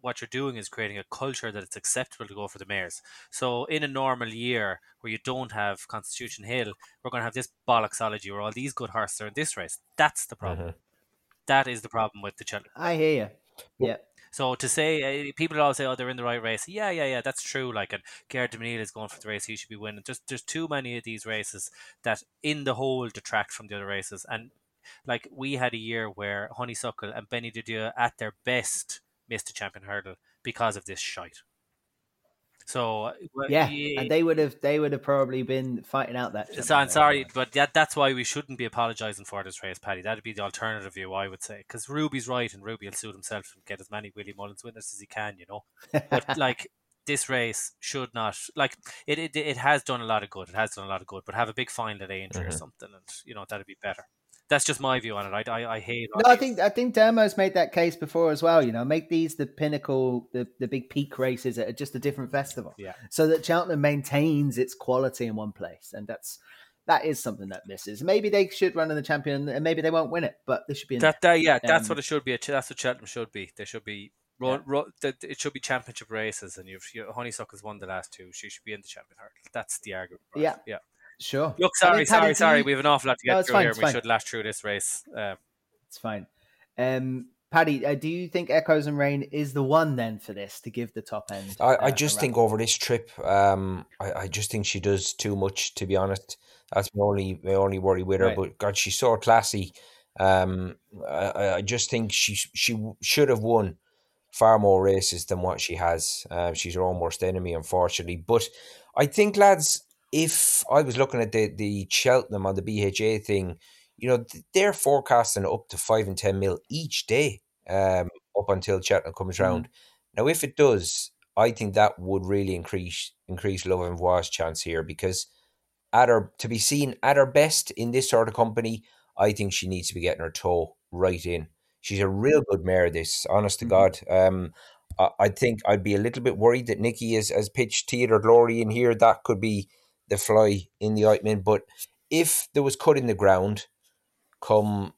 what you're doing is creating a culture that it's acceptable to go for the mares. So in a normal year where you don't have Constitution Hill, we're going to have this bollocksology where all these good horses are in this race. That's the problem. Mm-hmm. That is the problem with the Cheltenham. I hear you. Yeah. So to say, people always say, oh, they're in the right race. Yeah, that's true. Like, and Gerard de Menil is going for the race. He should be winning. There's too many of these races that in the whole detract from the other races. And like we had a year where Honeysuckle and Benny Didier at their best missed the champion hurdle because of this shite. So yeah, and they would have probably been fighting out that. So I'm sorry, but that's why we shouldn't be apologising for this race, Paddy. That'd be the alternative view, I would say, because Ruby's right, and Ruby will suit himself and get as many Willie Mullins winners as he can, you know. But like, this race should not, like, it has done a lot of good. It has done a lot of good, but have a big final at Aintree or something, and you know that'd be better. That's just my view on it. I hate. No, I think Dermot's made that case before as well. You know, make these the pinnacle, the big peak races at just a different festival, yeah. So that Cheltenham maintains its quality in one place, and that is something that misses. Maybe they should run in the champion, and maybe they won't win it, but this should be that's what it should be. That's what Cheltenham should be. They should be it should be championship races, and your Honeysuckle's won the last two. She should be in the champion hurdle. That's the argument. Right? Yeah. Sure. Look, sorry. We have an awful lot to get through here. We should lash through this race. It's fine. Paddy, do you think Echoes and Rain is the one then for this to give the top end? I just think over this trip, I just think she does too much, to be honest. That's my only worry with her. Right. But God, she's so classy. I just think she should have won far more races than what she has. She's her own worst enemy, unfortunately. But I think, lads, if I was looking at the Cheltenham on the BHA thing, you know, they're forecasting up to 5 and 10 mil each day up until Cheltenham comes round. Now, if it does, I think that would really increase Love Envoy's chance here, because to be seen at her best in this sort of company, I think she needs to be getting her toe right in. She's a real good mare, this, honest to God. I think I'd be a little bit worried that Nikki has pitched Theatre Glory in here. That could be the fly in the ointment, but if there was cut in the ground come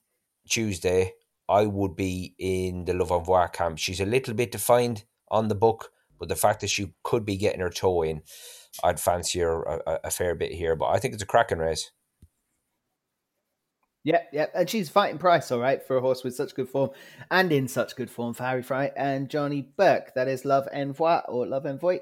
Tuesday, I would be in the Love Envoy camp. She's a little bit defined on the book, but the fact that she could be getting her toe in, I'd fancy her a fair bit here. But I think it's a cracking race. Yeah, and she's fighting price, all right, for a horse with such good form and in such good form for Harry Fry and Johnny Burke. That is Love Envoy or Love Envoy.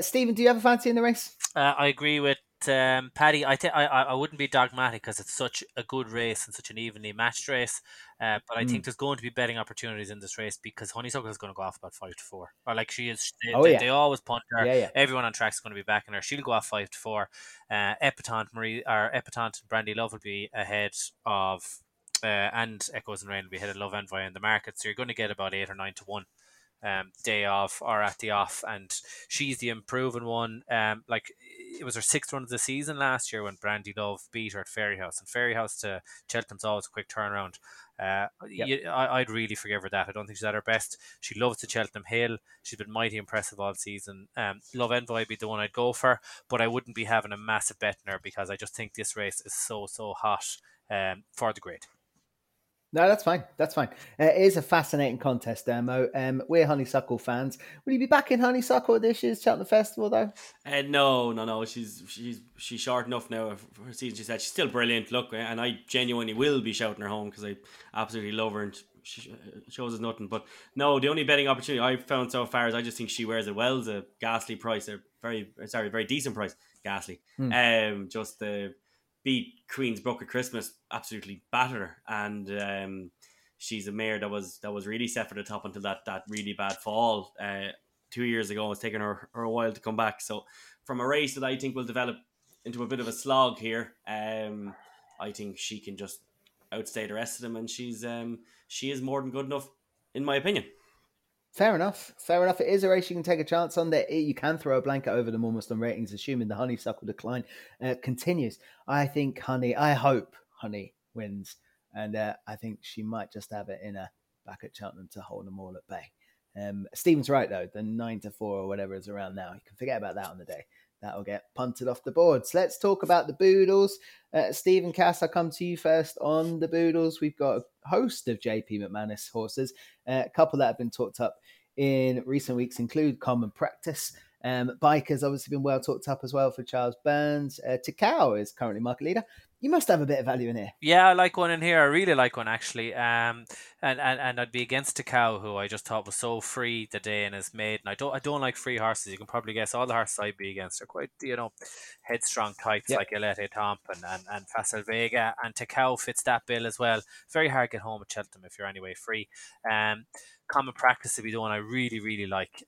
Stephen, do you have a fancy in the race? I agree with Paddy. I wouldn't be dogmatic because it's such a good race and such an evenly matched race. But I think there's going to be betting opportunities in this race because Honeysuckle is going to go off about 5-4. Or like she is, they always punt her. Yeah. Everyone on track is going to be backing her. She'll go off 5-4. Epitant and Brandy Love will be ahead of, and Echoes and Rain will be ahead of Love Envoy in the market. So you're going to get about 8 or 9 to 1. Day off or at the off, and she's the improving one. Like it was her 6th run of the season last year when Brandy Love beat her at Fairyhouse, and Fairyhouse to Cheltenham's always a quick turnaround. I'd really forgive her that. I don't think she's at her best. She loves the Cheltenham Hill. She's been mighty impressive all season. Love Envoy would be the one I'd go for, but I wouldn't be having a massive bet on her because I just think this race is so hot for the grade. No, that's fine. It is a fascinating contest, Dermo. We're Honeysuckle fans. Will you be back in Honeysuckle at this year's Cheltenham Festival, though? No. She's short enough now for her season. She said she's still brilliant. Look, and I genuinely will be shouting her home because I absolutely love her, and she shows us nothing. But no, the only betting opportunity I've found so far is I just think she wears it well. It's a ghastly price, very decent price, ghastly. Just the. Beat Queen's Brook at Christmas, absolutely battered her, and she's a mare that was really set for the top until that really bad fall 2 years ago. It's taken her a while to come back. So from a race that I think will develop into a bit of a slog here, I think she can just outstay the rest of them, and she is more than good enough, in my opinion. Fair enough. It is a race you can take a chance on. That you can throw a blanket over them almost on ratings, assuming the Honeysuckle decline continues. I hope Honey wins, and I think she might just have it in her back at Cheltenham to hold them all at bay. Stephen's right though, the 9-4 or whatever is around now. You can forget about that on the day. That'll get punted off the boards. Let's talk about the Boodles. Stephen Cass, I'll come to you first on the Boodles. We've got a host of JP McManus horses. A couple that have been talked up in recent weeks include Common Practice. Biker's obviously been well talked up as well for Charles Burns. Tikau is currently market leader. You must have a bit of value in here. Yeah, I like one in here. I really like one, actually. And I'd be against Tikau, who I just thought was so free the day in his maiden. I don't like free horses. You can probably guess all the horses I'd be against are quite, you know, headstrong types like Elete Tomp and Facile Vega. And Tikau fits that bill as well. Very hard to get home at Cheltenham if you're anyway free. Common Practice to be done. I really, really like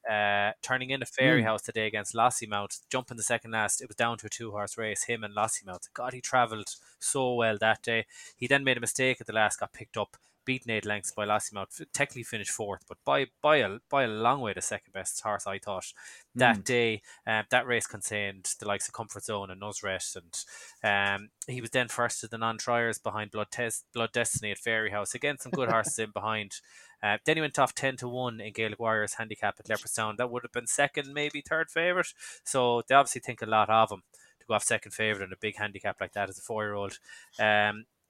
turning in a Fairy House today against Lossiemouth, jumping the second last. It was down to a 2-horse race, him and Lossiemouth. God, he travelled so well that day. He then made a mistake at the last, got picked up, beaten 8 lengths by Lossiemouth, technically finished fourth, but by a long way the second best horse, I thought, that day. That race contained the likes of Comfort Zone and Nuzret, and he was then first to the non-triers behind Blood Destiny at Fairy House. Again, some good horses in behind. Then he went off 10-1 in Gaelic Warriors handicap at Leopardstown. That would have been second, maybe third favourite. So they obviously think a lot of him to go off second favourite in a big handicap like that as a 4-year-old.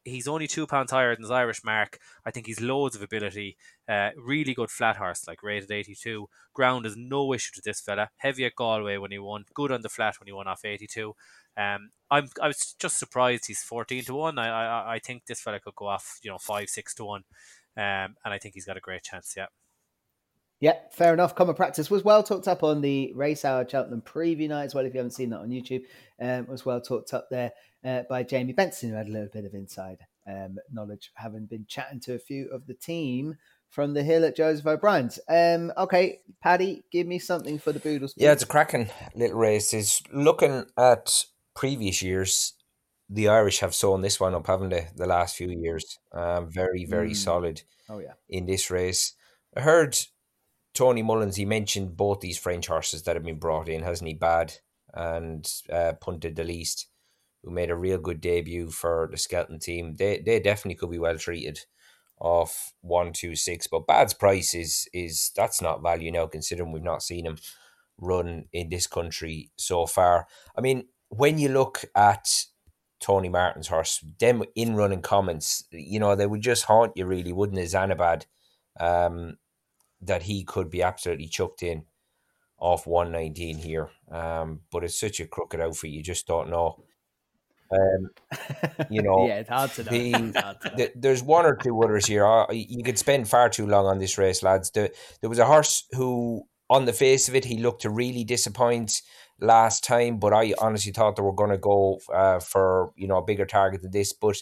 He's only 2 pounds higher than his Irish mark. I think he's loads of ability. Really good flat horse, like rated 82. Ground is no issue to this fella. Heavy at Galway when he won. Good on the flat when he won off 82. I was just surprised he's 14-1. I think this fella could go off, 5-6-1. And I think he's got a great chance, yeah. Yeah, fair enough. Common Practice was well talked up on the Race Hour Cheltenham preview night as well. If you haven't seen that on YouTube, was well talked up there by Jamie Benson, who had a little bit of inside knowledge, having been chatting to a few of the team from the hill at Joseph O'Brien's. Okay, Paddy, give me something for the Boodles. Yeah, it's a cracking little race. It's looking at previous years. The Irish have sewn this one up, haven't they, the last few years? Very, very solid in this race. I heard Tony Mullins, he mentioned both these French horses that have been brought in, hasn't he? Bad and Punta de Liste, who made a real good debut for the Skelton team. They definitely could be well treated off 126, but Bad's price is that's not value now, considering we've not seen him run in this country so far. I mean, when you look at Tony Martin's horse, them in-running comments, they would just haunt you, really, wouldn't they, Zanabad, that he could be absolutely chucked in off 119 here. But it's such a crooked outfit, you just don't know. Yeah, it's hard to know. There's one or two others here. You could spend far too long on this race, lads. There was a horse who, on the face of it, he looked to really disappoint last time, but I honestly thought they were going to go for a bigger target than this. But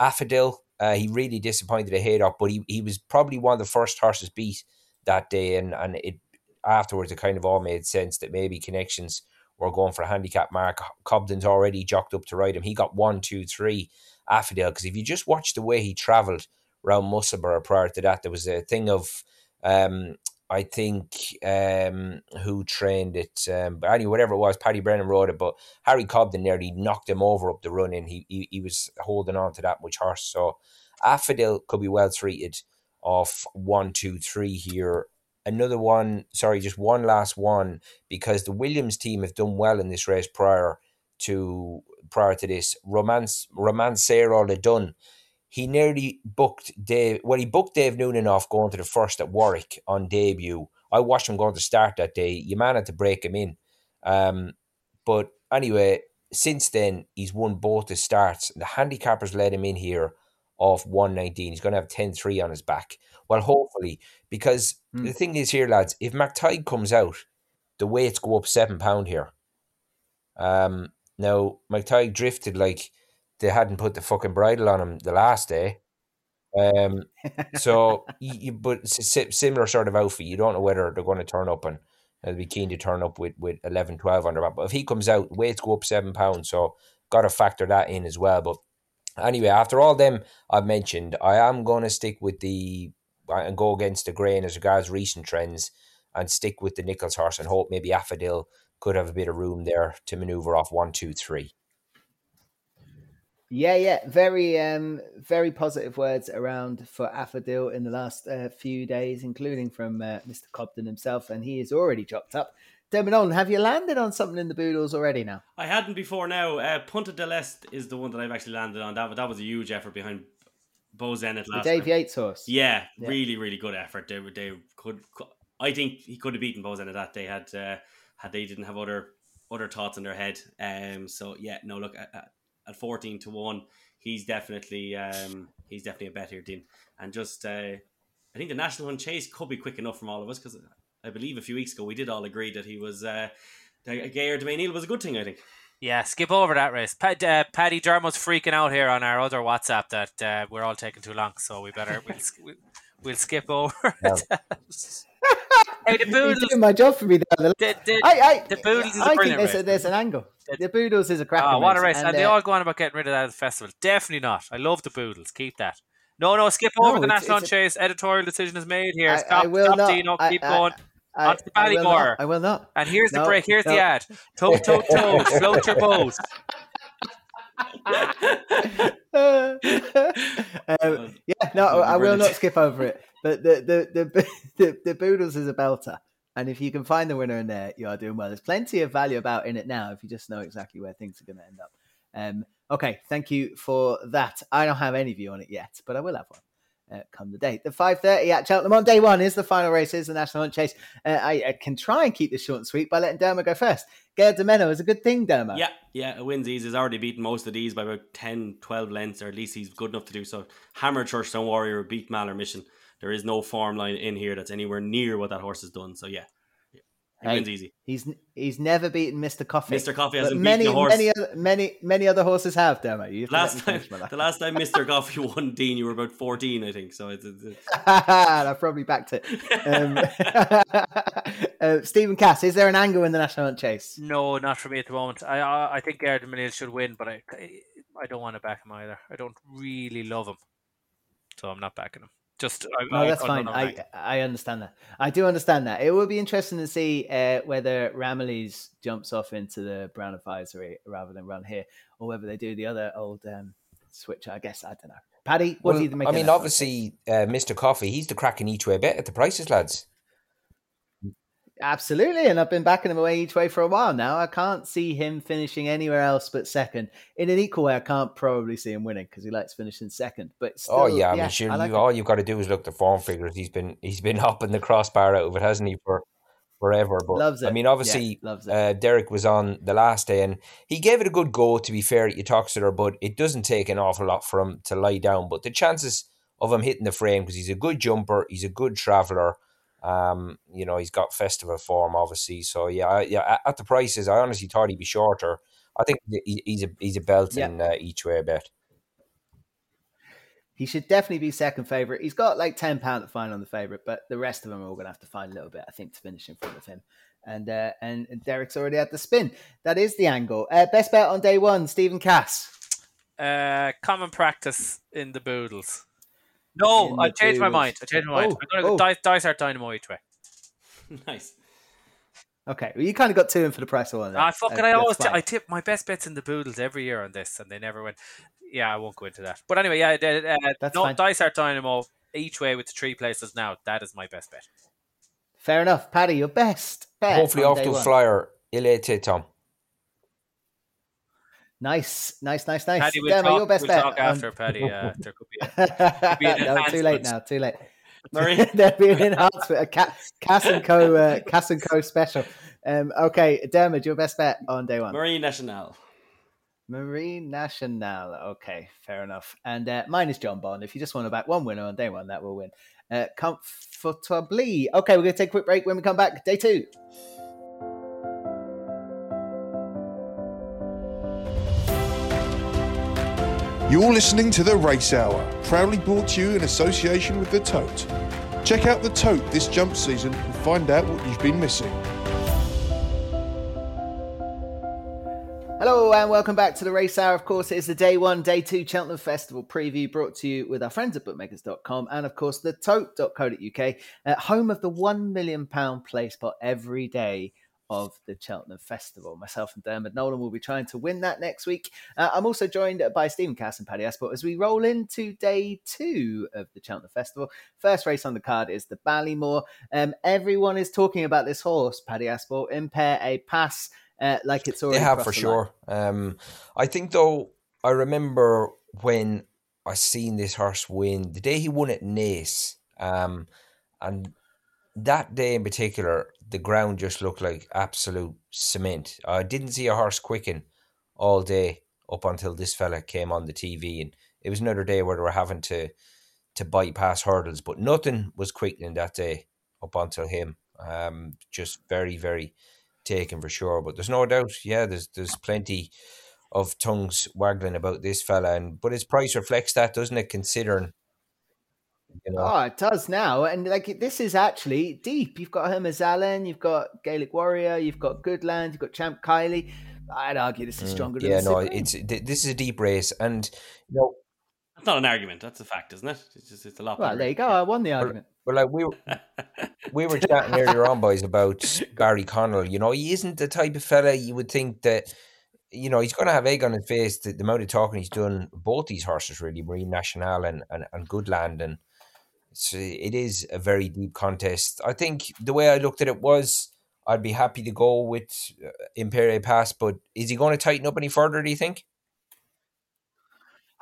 Affadil, he really disappointed a head up, but he was probably one of the first horses beat that day, and it afterwards it kind of all made sense that maybe connections were going for a handicap mark. Cobden's already jocked up to ride him. He got 1-2-3 Affadil, because if you just watch the way he travelled around Musselburgh prior to that, there was a thing of I think who trained it, anyway, whatever it was, Paddy Brennan rode it, but Harry Cobden nearly knocked him over up the run, and he was holding on to that much horse. So Affadil could be well treated off 1-2-3 here. Just one last one, because the Williams team have done well in this race prior to this. Romancero Le Dun. He nearly booked Dave Noonan off going to the first at Warwick on debut. I watched him going to start that day. Your man had to break him in. But anyway, since then, he's won both his starts. The handicappers let him in here off 119. He's going to have 10-3 on his back. Well, hopefully, because the thing is here, lads, if McTighe comes out, the weights go up £7 here. Now, McTighe drifted like they hadn't put the fucking bridle on him the last day. But it's a similar sort of outfit. You don't know whether they're going to turn up, and they'll be keen to turn up with 11, 12 on their back. But if he comes out, weights go up £7. So got to factor that in as well. But anyway, after all them I've mentioned, I am going to stick with and go against the grain as regards recent trends and stick with the Nichols horse and hope maybe Affadil could have a bit of room there to manoeuvre off 1-2-3. Yeah. Very, very positive words around for Affadil in the last few days, including from Mr. Cobden himself, and he is already dropped up. Dermot, have you landed on something in the Boodles already now? I hadn't before now. Punta de Leste is the one that I've actually landed on. That was a huge effort behind Bo Zenit last time. Dave Yates horse. Yeah, really, really good effort. They could. I think he could have beaten Bo Zenit that day had they didn't have other thoughts in their head. Look. At 14-1, he's definitely a bet here, Dean. And just, I think the National Hunt Chase could be quick enough from all of us, because I believe a few weeks ago we did all agree that he was, Gaillard de Mainil was a good thing, I think. Yeah, skip over that race. Paddy Dermot's freaking out here on our other WhatsApp that we're all taking too long, so we better we'll skip over. No. Hey, the Boodles, you're doing my job for me. The Boodles is a brilliant race. There's an angle. The Boodles is a cracking race. Oh, what a race. And they all go on about getting rid of that at the festival. Definitely not. I love the Boodles. Keep that. No, skip over the National Chase. Editorial decision is made here. Stop, I will stop, not. Dino. Keep going. Onto the Ballymore. I will not. And here's the break. Here's the ad. Toad, toad, toad. Float your boat. I will not skip over it. But the Boodles is a belter, and if you can find the winner in there, you are doing well. There's plenty of value about in it now if you just know exactly where things are going to end up. Okay, thank you for that. I don't have any view on it yet, but I will have one come the day. The 5:30 at Cheltenham on day one is the final race, is the National Hunt Chase. I can try and keep this short and sweet by letting Dermo go first. Gail de Meno is a good thing, Dermo. Yeah, it wins these. He's already beaten most of these by about 10, 12 lengths, or at least he's good enough to do so. Hammer Churchstone Warrior will beat Malheur Mission. There is no form line in here that's anywhere near what that horse has done. So, it wins easy. He's never beaten Mr. Coffee. Mr. Coffee hasn't beaten a horse. Many other horses have, Dermot. The last time Mr. Coffee won, Dean, you were about 14, I think. So it's... I probably backed it. Stephen Cass, is there an angle in the National Hunt Chase? No, not for me at the moment. I think Gerard Manil should win, but I don't want to back him either. I don't really love him. So I'm not backing him. That's fine. I understand that. I do understand that. It will be interesting to see whether Ramillies jumps off into the Brown Advisory rather than run here, or whether they do the other old switch. I guess, I don't know. Paddy, what do you make? I mean, obviously, Mr. Coffee, he's the cracking each way bet at the prices, lads. Absolutely, and I've been backing him away each way for a while now. I can't see him finishing anywhere else but second. In an equal way, I can't probably see him winning because he likes finishing second. But still, all you've got to do is look at the form figures. He's been hopping the crossbar out of it, hasn't he, for forever? But loves it. I mean, obviously, Derek was on the last day, and he gave it a good go. To be fair, you talk to her, but it doesn't take an awful lot for him to lie down. But the chances of him hitting the frame, because he's a good jumper, he's a good traveller. He's got festival form, obviously. So at the prices, I honestly thought he'd be shorter. I think he's a belt in each way bet. He should definitely be second favourite. He's got like £10 to find on the favourite, but the rest of them are all going to have to find a little bit, I think, to finish in front of him. And Derek's already had the spin. That is the angle. Best bet on day one, Stephen Cass. Common Practice in the Boodles. No, I changed my mind. I'm going to go Dysart Dynamo each way. Nice. Okay, well, you kind of got two in for the price of one. I tip my best bets in the Boodles every year on this, and they never win. Yeah, I won't go into that. But anyway, Dysart Dynamo each way with the three places now. That is my best bet. Fair enough. Paddy, your best bet. Hopefully off to a flyer. Ilete Tom. Nice. Paddy, your best bet. Talk after Paddy. There could be an no, too late. Sorry. There'll be an enhancement, a Cass and Co special. Okay, Dermot, your best bet on day one. Marine National. Okay, fair enough. And mine is John Bond. If you just want to back one winner on day one, that will win comfortably. Okay, we're going to take a quick break. When we come back, day two. You're listening to The Race Hour, proudly brought to you in association with The Tote. Check out The Tote this jump season and find out what you've been missing. Hello and welcome back to The Race Hour. Of course, it is the Day 1, Day 2 Cheltenham Festival preview brought to you with our friends at bookmakers.com and, of course, thetote.co.uk, home of the £1 million play spot every day of the Cheltenham Festival. Myself and Dermot Nolan will be trying to win that next week. I'm also joined by Stephen Cass and Paddy Asport as we roll into day two of the Cheltenham Festival. First race on the card is the Ballymore. Everyone is talking about this horse, Paddy Asport. Impair a Pass, like it's already. They have for sure. I think though, I remember when I seen this horse win, the day he won at Naas, and that day in particular, the ground just looked like absolute cement. I didn't see a horse quicken all day up until this fella came on the TV, and it was another day where they were having to bypass hurdles, but nothing was quickening that day up until him. Just very, very taken for sure. But there's no doubt, yeah, there's plenty of tongues waggling about this fella, but his price reflects that, doesn't it? Considering, you know. Oh, it does now, and like this is actually deep. You've got Hermes Allen, you've got Gaelic Warrior, you've got Goodland, you've got Champ Kylie. I'd argue this is stronger than this is a deep race, and you know, that's not an argument. That's a fact, isn't it? It's just, it's a lot. Well, there you go. I won the argument. But like we were chatting earlier on, boys, about Barry Connell. You know, he isn't the type of fella you would think that. You know, he's going to have egg on his face. The amount of talking he's done, both these horses really, Marine National and Goodland, and so it is a very deep contest. I think the way I looked at it was, I'd be happy to go with Imperial Pass, but is he going to tighten up any further, do you think?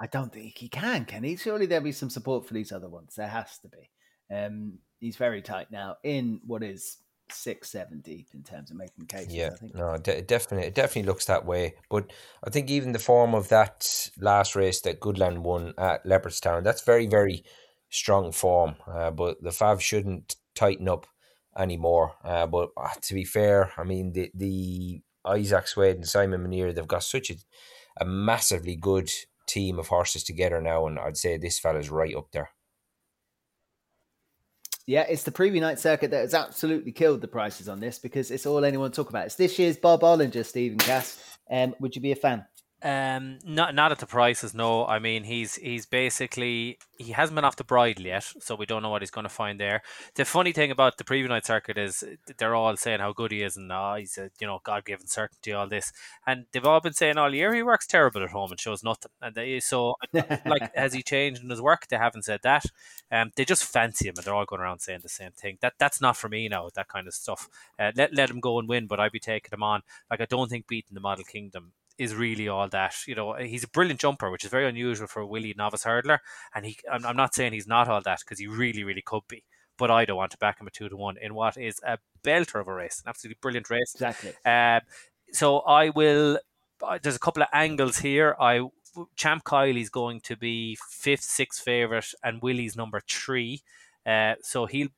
I don't think he can he? Surely there'll be some support for these other ones. There has to be. He's very tight now in what is 6-7 deep in terms of making cases. Yeah, I think. No, it definitely looks that way. But I think even the form of that last race that Goodland won at Leopardstown, that's very, very strong form. But the Fav shouldn't tighten up anymore. But to be fair, I mean, the Isaac Swade and Simon Munir, they've got such a massively good team of horses together now, and I'd say this fella's right up there. Yeah, it's the preview night circuit that has absolutely killed the prices on this because it's all anyone talk about. It's this year's Bob Ollinger, Stephen Cass. Would you be a fan? Not at the prices, no. I mean, he's basically, he hasn't been off the bridle yet, so we don't know what he's going to find there. The funny thing about the preview night circuit is they're all saying how good he is and he's a, you know, God-given certainty, all this, and they've all been saying all year he works terrible at home and shows nothing. And so has he changed in his work? They haven't said that. They just fancy him, and they're all going around saying the same thing. That's not for me now. That kind of stuff. Let him go and win, but I'd be taking him on. Like, I don't think beating the Model Kingdom is really all that. You know, he's a brilliant jumper, which is very unusual for a Willie novice hurdler. And I'm not saying he's not all that, because he really, really could be. But I don't want to back him at 2-1 in what is a belter of a race, an absolutely brilliant race. Exactly. So I will. There's a couple of angles here. Champ Kylie's going to be 5th, 6th favorite, and Willie's number 3. So he's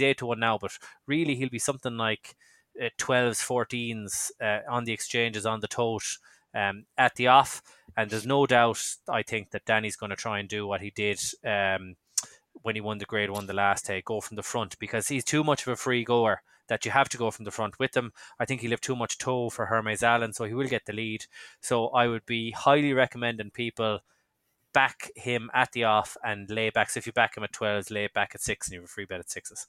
8-1 now, but really he'll be something like 12s, 14s on the exchanges, on the tote. At the off, and there's no doubt, I think, that Danny's going to try and do what he did when he won the Grade 1 the last day, go from the front, because he's too much of a free goer that you have to go from the front with him. I think he'll have too much toe for Hermes Allen, so he will get the lead. So I would be highly recommending people back him at the off and lay back. So if you back him at 12s, lay back at 6, and you have a free bet at 6s.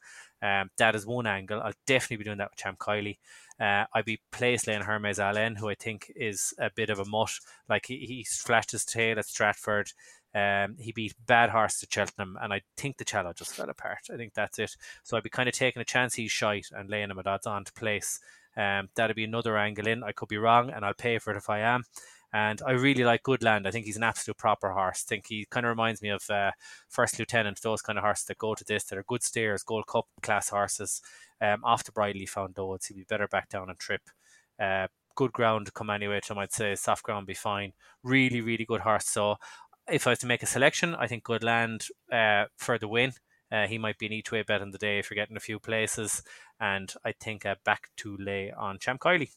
That is one angle. I'll definitely be doing that with Champ Kylie. I'd be place laying Hermes Allen, who I think is a bit of a mutt. Like, he flashed his tail at Stratford. He beat bad horse to Cheltenham, and I think the Challow just fell apart. I think that's it. So I'd be kind of taking a chance he's shite and laying him at odds on to place. That'd be another angle in. I could be wrong, and I'll pay for it if I am. And I really like Goodland. I think he's an absolute proper horse. I think he kind of reminds me of First Lieutenant, those kind of horses that go to this, that are good steers, Gold Cup class horses. Off the bridle, he found loads. He'd be better back down on trip. Good ground to come anyway, so I might say soft ground be fine. Really, really good horse. So if I was to make a selection, I think Goodland for the win. He might be an each way bet on the day if you're getting a few places. And I think back to lay on Champ Kylie.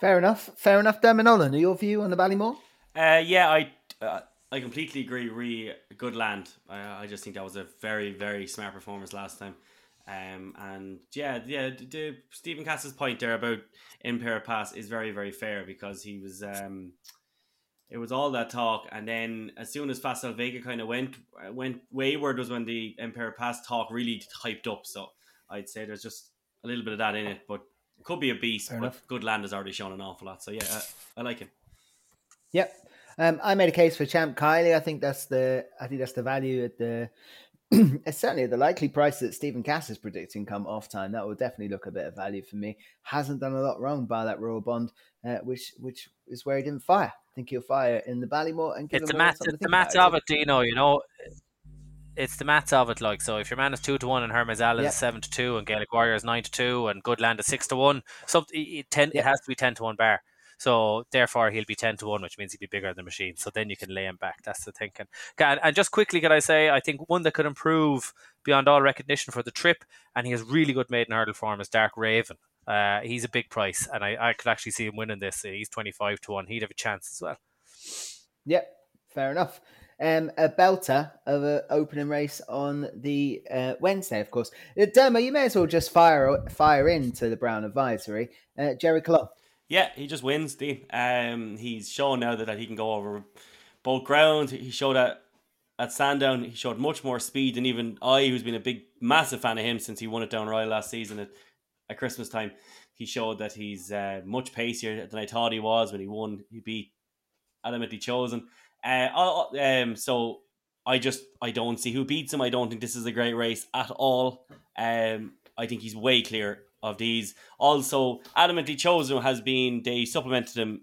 Fair enough. Dermot Nolan, your view on the Ballymore? I completely agree. Goodland. I just think that was a very, very smart performance last time. The Stephen Cass's point there about Imperial Pass is very, very fair, because he was it was all that talk, and then as soon as Facile Vega kind of went wayward was when the Imperial Pass talk really hyped up. So I'd say there's just a little bit of that in it, but it could be a beast. Fair enough. Goodland has already shown an awful lot, so yeah, I like him. Yep. I made a case for Champ Kylie. I think that's the value at the certainly the likely price that Stephen Cass is predicting come off time. That will definitely look a bit of value for me. Hasn't done a lot wrong by that Royal Bond, which is where he didn't fire. I think he'll fire in the Ballymore and give him it's the maths of it, Dino. You know, it's the maths of it. Like, so if your man is 2-1 and Hermes Allen is 7-2 and Gaelic Warrior is 9-2 and Goodland is 6-1, it has to be 10-1 bar. So therefore he'll be 10-1, which means he'll be bigger than the machine. So then you can lay him back. That's the thinking. And just quickly, can I say, I think one that could improve beyond all recognition for the trip, and he has really good maiden hurdle form, is Dark Raven. He's a big price, and I could actually see him winning this. He's 25 to 1. He'd have a chance as well. Yep, fair enough. A belter of an opening race on the Wednesday, of course. Dermo, you may as well just fire into the Brown Advisory. Gerry Colombe. Yeah, he just wins, Dean. He's shown now that he can go over both ground. He showed at Sandown, he showed much more speed than even I, who's been a big, massive fan of him since he won it down Royal last season at Christmas time. He showed that he's much pacier than I thought he was when he won. He beat Adamantly Chosen. So I don't see who beats him. I don't think this is a great race at all. I think he's way clear of these. Also, Adamantly Chosen has been, they supplemented him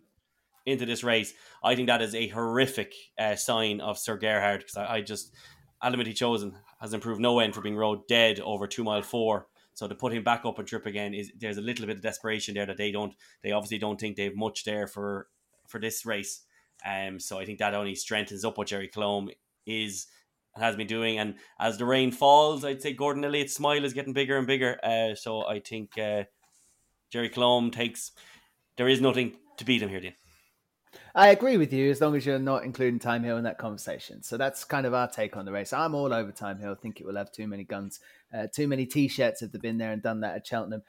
into this race. I think that is a horrific sign of Sir Gerhard, because I Adamantly Chosen has improved no end for being rode dead over 2 mile 4. So to put him back up and trip again, there's a little bit of desperation there that they obviously don't think they've much there for this race. So I think that only strengthens up what Gerry Colombe is and has been doing. And as the rain falls, I'd say Gordon Elliott's smile is getting bigger and bigger. So I think Gerry Colombe takes... There is nothing to beat him here, Dean. I agree with you, as long as you're not including Time Hill in that conversation. So that's kind of our take on the race. I'm all over Time Hill. I think it will have too many guns. Too many T-shirts have been there and done that at Cheltenham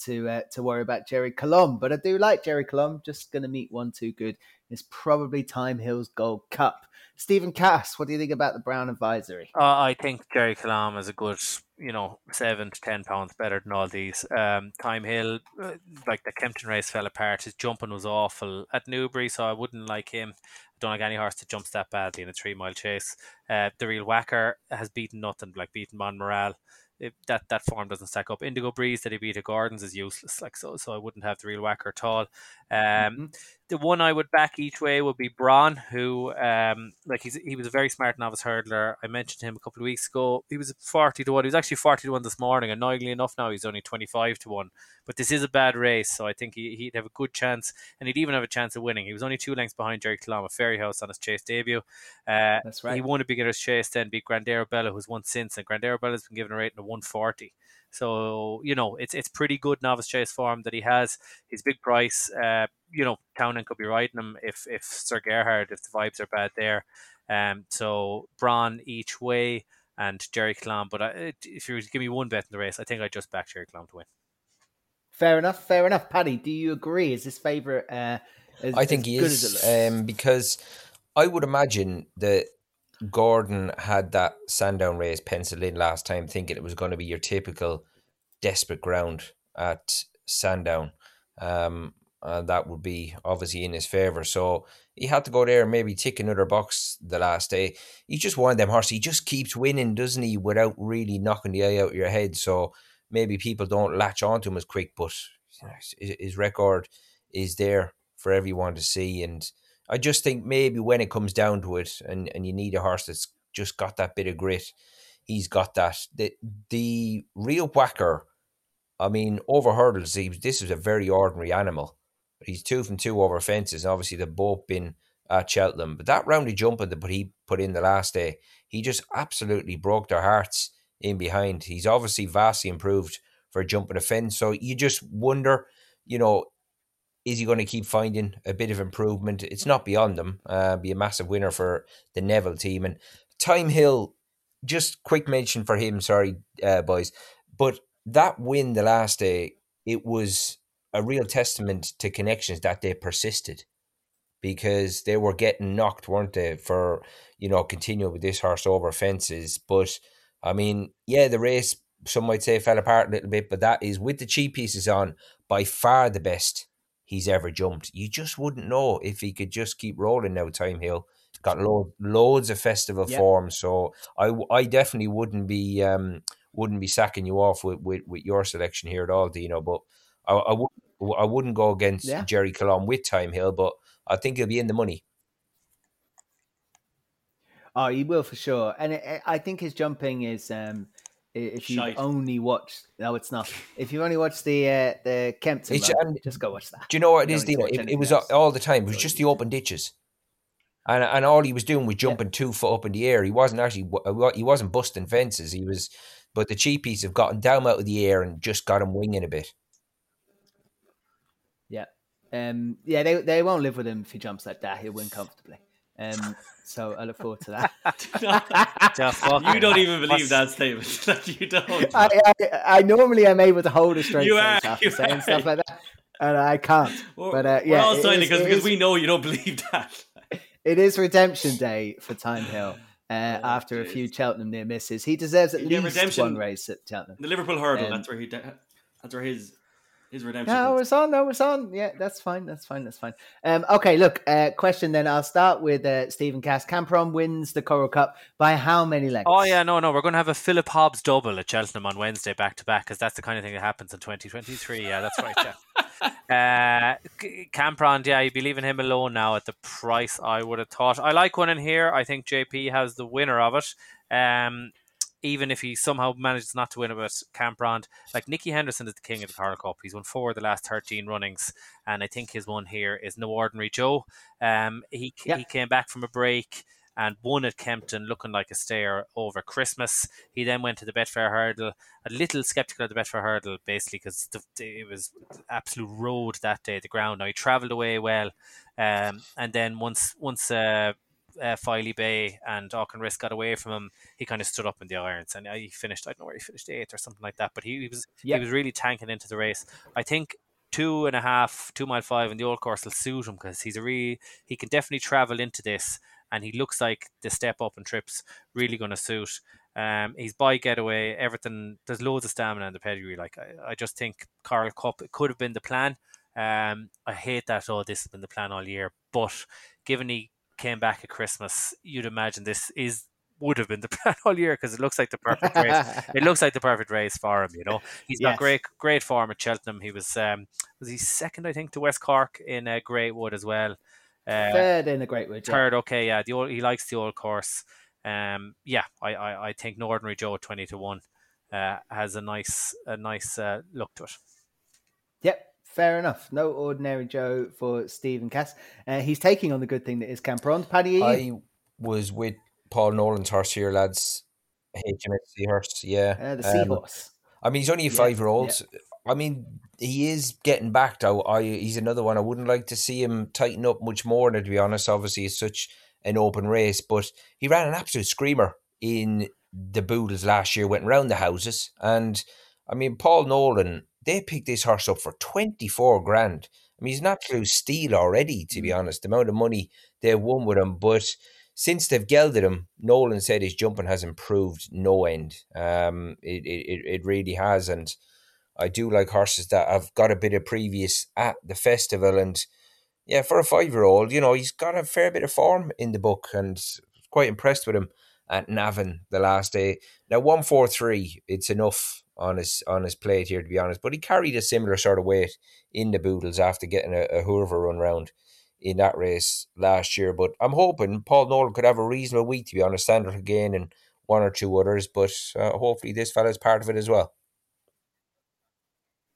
to worry about Gerry Colombe. But I do like Gerry Colombe. Just going to meet one too good. It's probably Time Hill's Gold Cup. Stephen Cass, what do you think about the Brown Advisory? I think Gerry Colombe is a good, 7 to 10 pounds better than all these. Time Hill, like the Kempton race, fell apart. His jumping was awful at Newbury, so I wouldn't like him. I don't like any horse that jumps that badly in a 3 mile chase. The Real Whacker has beaten nothing, like beating Monmoral. That form doesn't stack up. Indigo Breeze that he beat at Gardens is useless. So I wouldn't have the Real Whacker at all. The one I would back each way would be Braun, who he was a very smart novice hurdler. I mentioned him a couple of weeks ago. He was 40 to 1. He was actually 40 to 1 this morning. Annoyingly enough, now he's only 25 to 1. But this is a bad race, so I think he'd have a good chance, and he'd even have a chance of winning. He was only 2 lengths behind Gerry Colombe at Fairyhouse on his chase debut. That's right. He won a beginner's chase, then beat Grand Arabella, who's won since, and Grand Arabella's been given a rate in a 140. So, it's pretty good novice chase form that he has. His big price, Townend could be riding him if Sir Gerhard, if the vibes are bad there. So Braun each way and Gerry Colombe. But if you were to give me one bet in the race, I think I'd just back Gerry Colombe to win. Fair enough. Paddy, do you agree? Is his favourite I think he is, because I would imagine that Gordon had that Sandown race penciled in last time, thinking it was going to be your typical desperate ground at Sandown. And that would be obviously in his favour. So he had to go there and maybe tick another box the last day. He's just one of them horses. He just keeps winning, doesn't he, without really knocking the eye out of your head. So maybe people don't latch onto him as quick, but his record is there for everyone to see. And I just think maybe when it comes down to it and you need a horse that's just got that bit of grit, he's got that. The Real Whacker, over hurdles, this is a very ordinary animal. He's 2 from 2 over fences. Obviously, they've both been at Cheltenham. But that round of jumping that he put in the last day, he just absolutely broke their hearts in behind. He's obviously vastly improved for jumping a fence. So you just wonder, is he going to keep finding a bit of improvement? It's not beyond them. Be a massive winner for the Neville team. And Time Hill, just quick mention for him, boys. But that win the last day, it was a real testament to connections that they persisted, because they were getting knocked, weren't they, for, continuing with this horse over fences. But, the race, some might say, fell apart a little bit, but that is, with the cheap pieces on, by far the best he's ever jumped. You just wouldn't know if he could just keep rolling now, Time Hill. Got loads of festival form, so I definitely wouldn't be sacking you off with your selection here at all, Dino, but I wouldn't go against Gerry Colombe with Time Hill, but I think he'll be in the money. Oh, he will for sure. And I think his jumping is... If you only watch, no, it's not. If you only watch the Kempton, just go watch that. Do you know what it is? It was all the time. It was just the open ditches, and all he was doing was jumping 2 foot up in the air. He wasn't busting fences. But the cheapies have gotten down out of the air and just got him winging a bit. Yeah, they won't live with him if he jumps like that. He'll win comfortably. So I look forward to that. You don't even believe that statement. Like, you don't. I normally am able to hold a straight face after saying stuff like that, and I can't. We're all signing because we know you don't believe that. It is redemption day for Time Hill. After a few Cheltenham near misses, he deserves at least one race at Cheltenham. The Liverpool Hurdle. That's where his redemption. No, it's on. Yeah, that's fine. Okay, look. Question then. I'll start with Stephen Cass. Campron wins the Coral Cup by how many lengths? Oh yeah, no. We're going to have a Philip Hobbs double at Cheltenham on Wednesday, back to back, because that's the kind of thing that happens in 2023. Yeah, that's right. Yeah. Campron, yeah, you'd be leaving him alone now at the price, I would have thought. I like one in here. I think JP has the winner of it. Even if he somehow manages not to win about Camprand. Like, Nicky Henderson is the king of the Coral Cup. He's won 4 of the last 13 runnings. And I think his one here is No Ordinary Joe. He came back from a break and won at Kempton looking like a stayer over Christmas. He then went to the Betfair Hurdle. A little sceptical of the Betfair Hurdle, basically, because it was absolute road that day, the ground. Now, he travelled away well. And then once Filey Bay and Auchenrisk got away from him, he kind of stood up in the irons, and he finished, I don't know where he finished, 8th or something like that, but he was really tanking into the race. I think 2.5, 2.5 mile in the old course will suit him, because he can definitely travel into this, and he looks like the step up and trips really going to suit. He's by Getaway, everything, there's loads of stamina in the pedigree. Like, I just think Coral Cup, it could have been the plan. I hate that this has been the plan all year, but given he came back at Christmas, you'd imagine this would have been the plan all year, because it looks like the perfect race. It looks like the perfect race for him, you know. He's got great form at Cheltenham. He was he second, I think, to West Cork in Greatwood as well. Third in the Greatwood. Third, okay, yeah. He likes the old course. I think No Ordinary Joe 20-1 has a nice look to it. Yep. Fair enough. No Ordinary Joe for Stephen Cass. He's taking on the good thing that is Camprond. Paddy, I was with Paul Nolan's horse here, lads. HMSC horse, yeah. The seahorse. I mean, he's only a 5-year-old. Yeah. I mean, he is getting back, though. He's another one. I wouldn't like to see him tighten up much more, to be honest. Obviously, it's such an open race. But he ran an absolute screamer in the Boodles last year, went round the houses. And, I mean, Paul Nolan... They picked this horse up for 24 grand. I mean, he's an absolute steal already, to be honest, the amount of money they won with him. But since they've gelded him, Nolan said his jumping has improved no end. It really has. And I do like horses that have got a bit of previous at the festival. And yeah, for a 5-year-old, you know, he's got a fair bit of form in the book, and quite impressed with him at Navan the last day. Now, 143, it's enough on his plate here, to be honest, but he carried a similar sort of weight in the Boodles after getting a Hoover run round in that race last year. But I'm hoping Paul Nolan could have a reasonable week, to be honest, Sandra again and one or two others, but hopefully this fella's part of it as well.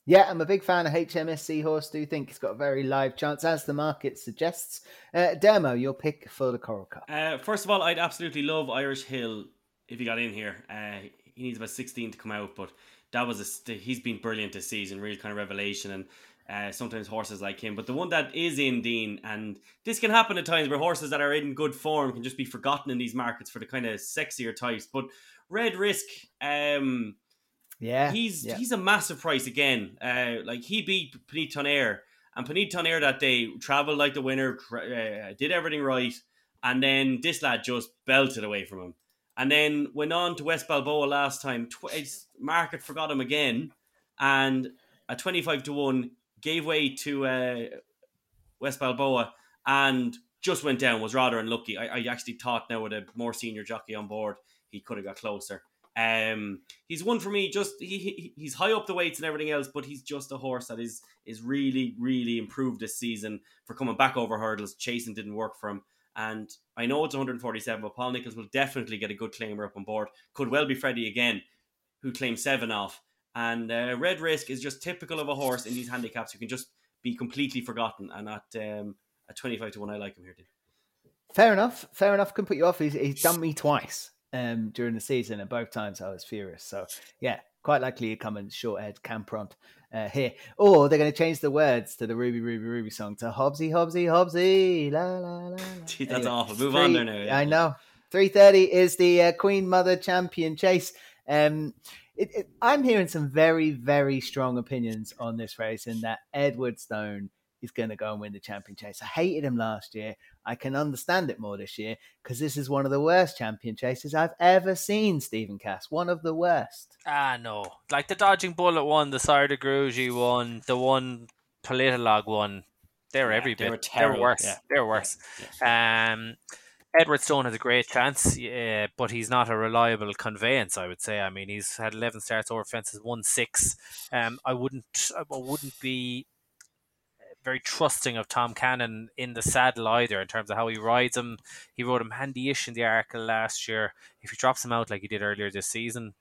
Yeah, I'm a big fan of HMSC horse. Do you think he's got a very live chance, as the market suggests? Dermo, your pick for the Coral Cup. First of all, I'd absolutely love Irish Hill if he got in here. He needs about 16 to come out, but that was he's been brilliant this season, real kind of revelation, and sometimes horses like him. But the one that is in, Dean, and this can happen at times where horses that are in good form can just be forgotten in these markets for the kind of sexier types. But Red Risk, he's a massive price again. Like, he beat Panit Tonnerre, and Panit Tonnerre that day travelled like the winner, did everything right, and then this lad just belted away from him. And then went on to West Balboa last time. Market forgot him again. And a 25-1 gave way to West Balboa and just went down. Was rather unlucky. I actually thought now with a more senior jockey on board, he could have got closer. He's one for me. Just he's high up the weights and everything else, but he's just a horse that is really, really improved this season for coming back over hurdles. Chasing didn't work for him. And I know it's 147, but Paul Nicholls will definitely get a good claimer up on board. Could well be Freddie again, who claimed 7 off. And Red Risk is just typical of a horse in these handicaps who can just be completely forgotten. And at 25-1, I like him here, dude. Fair enough. Couldn't put you off. He's done me twice during the season, and both times I was furious. So, yeah, quite likely he'd come in short-haired Campront. here. Or they're going to change the words to the Ruby, Ruby, Ruby song to Hobbsy, Hobbsy, Hobbsy, la, la, la, la. Dude, that's anyway, awful. Move on there now. Yeah. I know. 3:30 is the Queen Mother Champion Chase. I'm hearing some very, very strong opinions on this race and that Edwardstone is going to go and win the champion chase. I hated him last year. I can understand it more this year because this is one of the worst champion chases I've ever seen, Stephen Cass. One of the worst. Ah, no. Like the Dodging Bullet one, the Sarda Grugy one, the one Politolog one. They're every bit. They're worse. Yeah. They're worse. Yeah. Edwardstone has a great chance, but he's not a reliable conveyance, I would say. I mean, he's had 11 starts over fences, won 6. I wouldn't be very trusting of Tom Cannon in the saddle either in terms of how he rides him. He rode him handy-ish in the Arkle last year. If he drops him out like he did earlier this season,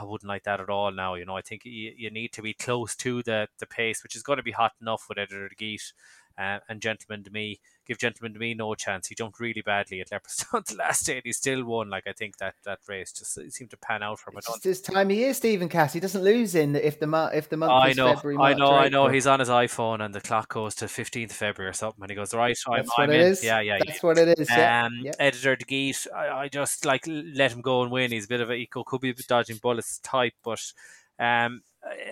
I wouldn't like that at all now. You know, I think you need to be close to the pace, which is going to be hot enough with Editor Geat. And Gentleman to Me, give Gentleman to Me no chance. He jumped really badly at Leopardstown the last day and he still won. Like, I think that race just seemed to pan out for him. It's this time of year, Stephen Cass. He doesn't lose in if the month is February. I know. He's on his iPhone and the clock goes to 15th February or something and he goes, right, I'm in. Yeah. That's what it is. Yeah. Editor de Geat, I just like let him go and win. He's a bit of could be a Dodging Bullets type, but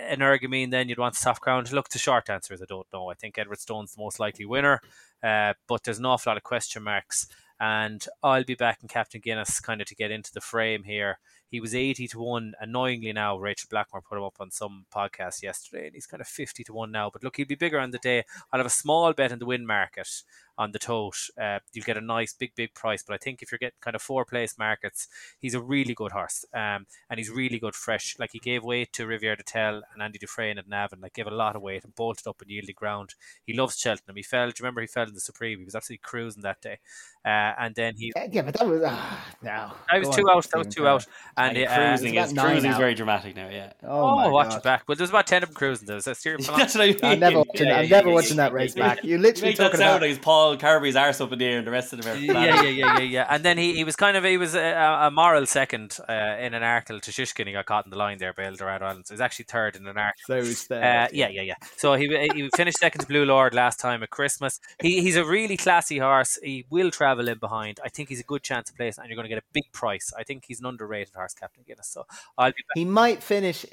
Energamine, then you'd want soft ground. Look, the short answer is I don't know. I think Edwardstone's the most likely winner, but there's an awful lot of question marks. And I'll be backing Captain Guinness kind of to get into the frame here. He was 80-1. Annoyingly now, Rachel Blackmore put him up on some podcast yesterday, and he's kind of 50-1 now. But look, he'll be bigger on the day. I'll have a small bet in the win market on the tote. You'll get a nice big price. But I think if you're getting kind of four-place markets, he's a really good horse. And he's really good fresh. Like, he gave weight to Riviere de Tell and Andy Dufresne at Navan. Like, gave a lot of weight and bolted up and yielded ground. He loves Cheltenham. He fell. Do you remember he fell in the Supreme? He was absolutely cruising that day. And then he... Yeah, but that was... no. That was two out. And cruising's very dramatic now, yeah. Oh, watch God. It back. Well, there's about 10 of them cruising, though. I'm never watching that race back. You literally talking about like Paul Carbery's arse up in the air and the rest of them. Yeah. And then he was kind of a moral second in an Arkle to Shishkin. He got caught in the line there by Eldorado Islands. He was actually third in an Arkle. So he's there. Yeah. So he finished second to Blue Lord last time at Christmas. He's a really classy horse. He will travel in behind. I think he's a good chance of place, and you're going to get a big price. I think he's an underrated horse, Captain Guinness. So I'll be back. He might finish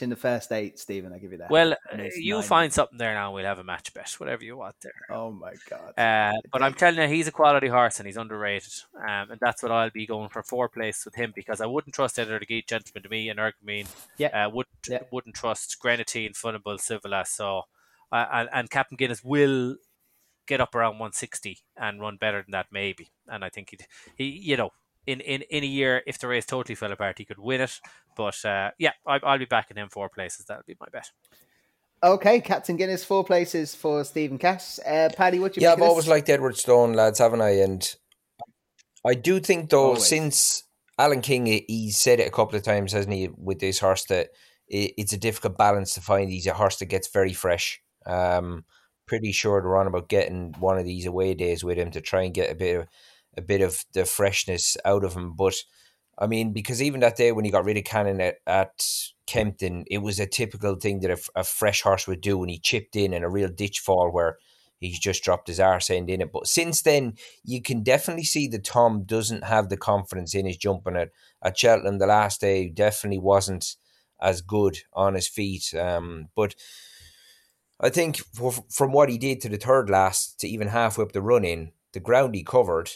in the first 8, Stephen. I give you that. Well, you 9. Find something there now. We'll have a match bet, whatever you want there. Oh my God! But I'm telling you, he's a quality horse and he's underrated. And that's what I'll be going for 4th place with him because I wouldn't trust Editor de Geat, Gentleman to Me, and Ergamine. Yeah. Wouldn't trust Grenadine, Funnable, Civilas. So, and Captain Guinness will get up around 160 and run better than that maybe. And I think he In a year, if the race totally fell apart, he could win it. But I'll be backing him 4 places. That'll be my bet. Okay, Captain Guinness, 4 places for Stephen Cass. Paddy, what do you? Yeah, I've always liked Edwardstone, lads, haven't I? And I do think though, since Alan King, he's said it a couple of times, hasn't he, with this horse that it's a difficult balance to find. He's a horse that gets very fresh. Pretty sure they're on about getting one of these away days with him to try and get a bit of the freshness out of him. But I mean, because even that day when he got rid of Cannon at Kempton, it was a typical thing that a fresh horse would do when he chipped in a real ditch fall where he's just dropped his arse end in it. But since then, you can definitely see that Tom doesn't have the confidence in his jumping at Cheltenham. The last day definitely wasn't as good on his feet. But I think from what he did to the 3rd last to even halfway up the run in, the ground he covered,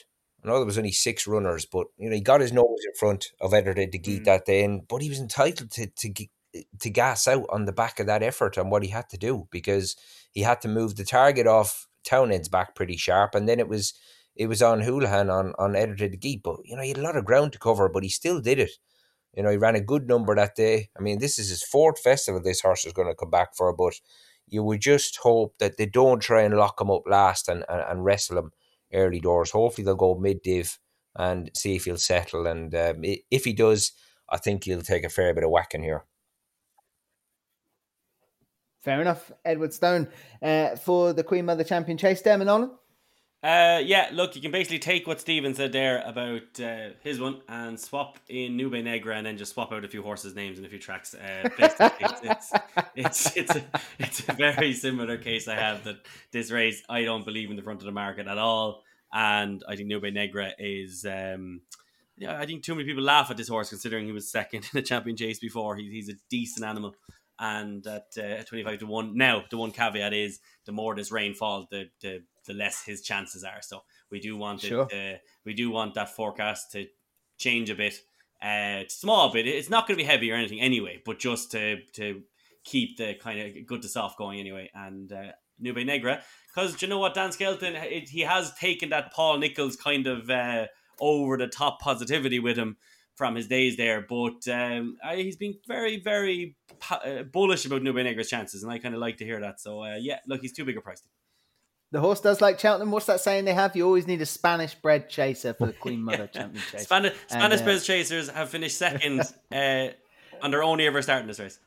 I know there was only 6 runners, but you know he got his nose in front of Editor de Geat that day, but he was entitled to gas out on the back of that effort and what he had to do because he had to move the target off Townend's back pretty sharp, and then it was on Houlihan on Editor de Geat, but you know he had a lot of ground to cover, but he still did it. You know he ran a good number that day. I mean this is his 4th festival this horse is going to come back for, but you would just hope that they don't try and lock him up last and wrestle him early doors. Hopefully they'll go mid-div and see if he'll settle, and if he does, I think he'll take a fair bit of whacking here. Fair enough. Edwardstone for the Queen Mother Champion Chase. Dermot Nolan? Yeah, look, you can basically take what Stephen said there about his one and swap in Nube Negra and then just swap out a few horses' names and a few tracks. Basically, it's a very similar case I have that this race, I don't believe in the front of the market at all. And I think Nube Negra is... yeah, I think too many people laugh at this horse considering he was second in the champion chase before. He's a decent animal. And at 25-1, now the one caveat is the more this rain falls, the less his chances are. So we do want sure. We do want that forecast to change a bit, small bit. It's not going to be heavy or anything anyway, but just to keep the kind of good to soft going anyway. And Nube Negra, because you know what, Dan Skelton, he has taken that Paul Nicholls kind of over the top positivity with him from his days there, but he's been very, very bullish about Nube Negra's chances, and I kind of like to hear that. So, yeah, look, he's too big a price. The horse does like Cheltenham. What's that saying they have? You always need a Spanish-bred chaser for the Queen Mother Champion Chase. Spanish-bred chasers have finished second on their own ever starting this race.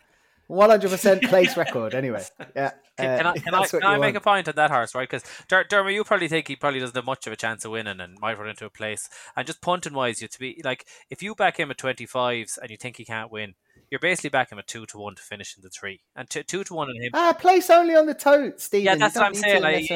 100% place record, anyway. Yeah. Can I make a point on that horse, right? Because Dermot, you probably think he probably doesn't have much of a chance of winning and might run into a place. And just punting wise, you to be like, if you back him at 25s and you think he can't win, you're basically backing him at 2-1 to finish in the 3, and 2-1 on him. Place only on the tote, Stephen. Yeah, that's what I'm saying. Like,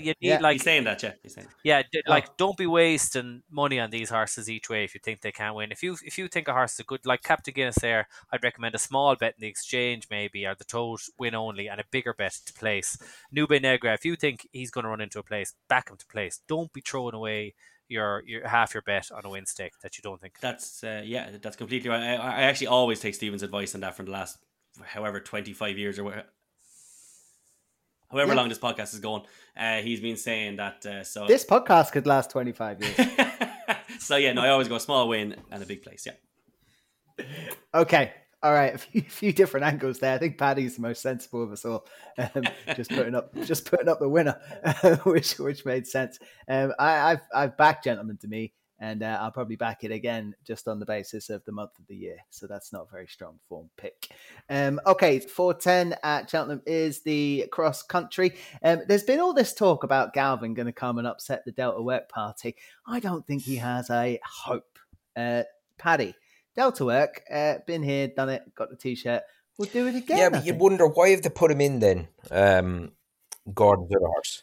you need, like, he's saying that, yeah. He's saying that. Yeah, like, don't be wasting money on these horses each way if you think they can't win. If you think a horse is a good, like Captain Guinness there, I'd recommend a small bet in the exchange maybe, or the tote win only, and a bigger bet to place. Nube Negra, if you think he's going to run into a place, back him to place. Don't be throwing away your half your bet on a win stake that you don't think. That's that's completely right. I actually always take Stephen's advice on that from the last however 25 years or however long this podcast is going. He's been saying that. So this podcast could last 25 years. So yeah, no, I always go small win and a big place. Yeah. Okay. All right, a few different angles there. I think Paddy's the most sensible of us all. Just putting up the winner, which made sense. I've backed Gentleman to Me, and I'll probably back it again just on the basis of the month of the year. So that's not a very strong form pick. Okay, 4:10 at Cheltenham is the cross country. There's been all this talk about Galvin going to come and upset the Delta Work party. I don't think he has a hope. Paddy. Delta Work, been here, done it, got the T-shirt. We'll do it again. Yeah, but you wonder why have they put him in then, Gordon's other horse?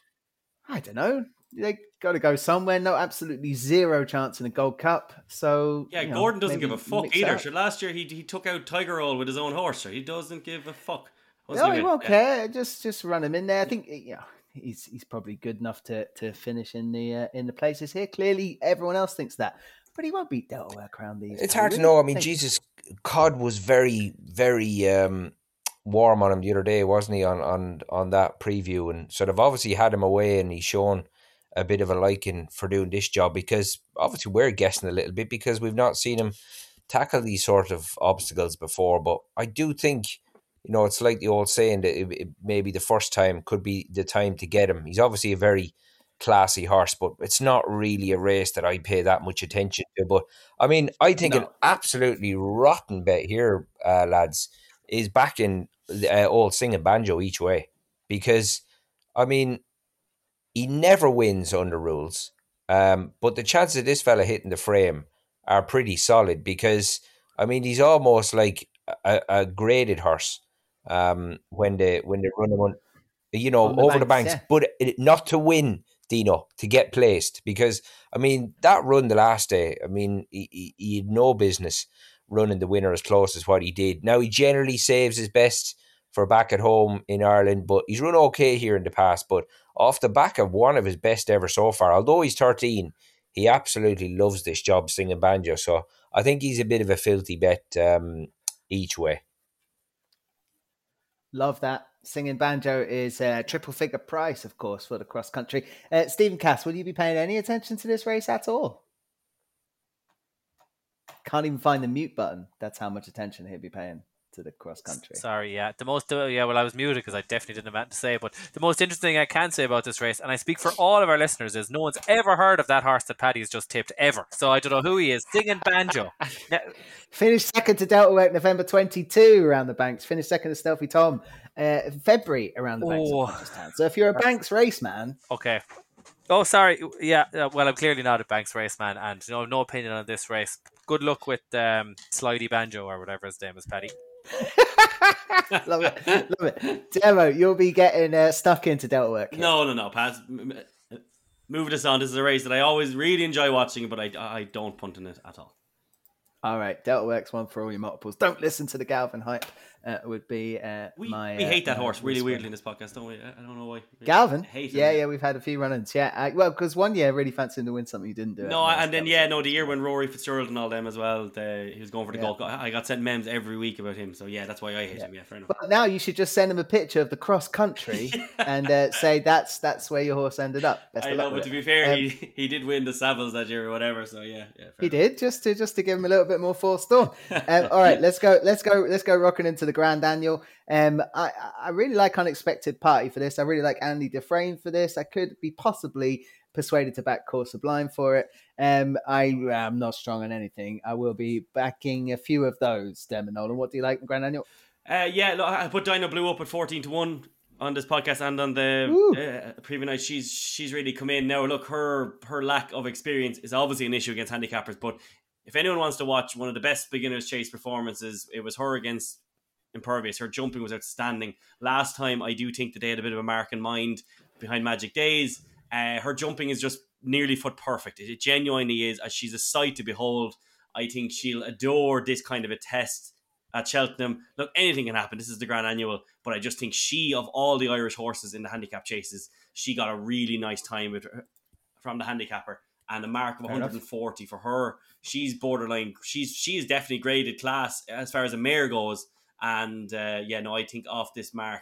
I don't know. They got to go somewhere. No, absolutely zero chance in the Gold Cup. So yeah, Gordon doesn't give a fuck either. So last year he took out Tiger Roll with his own horse. So he doesn't give a fuck. No, he won't care. Just run him in there. I think he's probably good enough to finish in the places here. Clearly, everyone else thinks that. But he won't beat Delta Work around these. It's hard to know. I mean, Jesus, Cod was very, very warm on him the other day, wasn't he? On that preview, and sort of obviously had him away, and he's shown a bit of a liking for doing this job because obviously we're guessing a little bit because we've not seen him tackle these sort of obstacles before. But I do think, it's like the old saying that it maybe the first time could be the time to get him. He's obviously a very classy horse, but it's not really a race that I pay that much attention to. But I mean, I think an absolutely rotten bet here, lads, is backing old Singing Banjo each way because, I mean, he never wins under rules. But the chances of this fella hitting the frame are pretty solid because, I mean, he's almost like a graded horse when they run him on, over the banks, but not to win. Dino to get placed because I mean that run the last day, I mean he had no business running the winner as close as what he did. Now he generally saves his best for back at home in Ireland, but he's run okay here in the past, but off the back of one of his best ever so far, although he's 13, he absolutely loves this job Singing Banjo. So I think he's a bit of a filthy bet each way. Love that. Singing Banjo is a triple figure price, of course, for the cross country. Stephen Cass, will you be paying any attention to this race at all? Can't even find the mute button. That's how much attention he'll be paying to the cross country. Sorry, yeah. I was muted because I definitely didn't have anything to say, but the most interesting thing I can say about this race, and I speak for all of our listeners, is no one's ever heard of that horse that Paddy has just tipped, ever. So I don't know who he is. Singing Banjo. Now, finished second to Delta Work November 22 around the banks. Finished second to Stealthy Tom. February around the banks. So if you're a banks race man, okay, Oh, sorry. Yeah, well, I'm clearly not a Banks race man, and no opinion on this race. Good luck with Slidey Banjo or whatever his name is, Paddy. Love it. Love it. Demo, you'll be getting stuck into Delta Work. Here. No, Pat. Move this on. This is a race that I always really enjoy watching, but I don't punt on it at all. All right, Delta Work's one for all your multiples. Don't listen to the Galvin hype. Would be we hate that horse really weirdly in this podcast, don't we? I don't know why. We Galvin, hate him. Yeah, we've had a few run-ins. Yeah, well, because one year I really fancied him to win something, he didn't do it. No, and then the year when Rory Fitzgerald and all them as well, he was going for the gold. I got sent memes every week about him, so yeah, that's why I hate him. Yeah, fair enough. But now you should just send him a picture of the cross country and say that's where your horse ended up. Best I know, but to be fair, he did win the Savills that year or whatever, so yeah, fair he enough. Did just to give him a little bit more force thought. All right, let's go rocking into the Grand Annual. I really like Unexpected Party for this. I really like Andy Dufresne for this. I could be possibly persuaded to back Course Sublime for it. I'm not strong on anything. I will be backing a few of those. Nolan, what do you like in Grand Annual? Look, I put Dinah Blue up at 14-1 on this podcast and on the preview night. She's really come in now. Look, her lack of experience is obviously an issue against handicappers, but if anyone wants to watch one of the best beginners chase performances, it was her against Impervious. Her jumping was outstanding last time. I do think that they had a bit of a mark in mind behind Magic Days. Her jumping is just nearly foot perfect. It genuinely is, as she's a sight to behold. I think she'll adore this kind of a test at Cheltenham. Look, anything can happen. This is the Grand Annual, but I just think she, of all the Irish horses in the handicap chases, she got a really nice time with her, from the handicapper, and a mark of 140 for her. She's borderline. She is definitely graded class as far as a mare goes. And I think off this mark,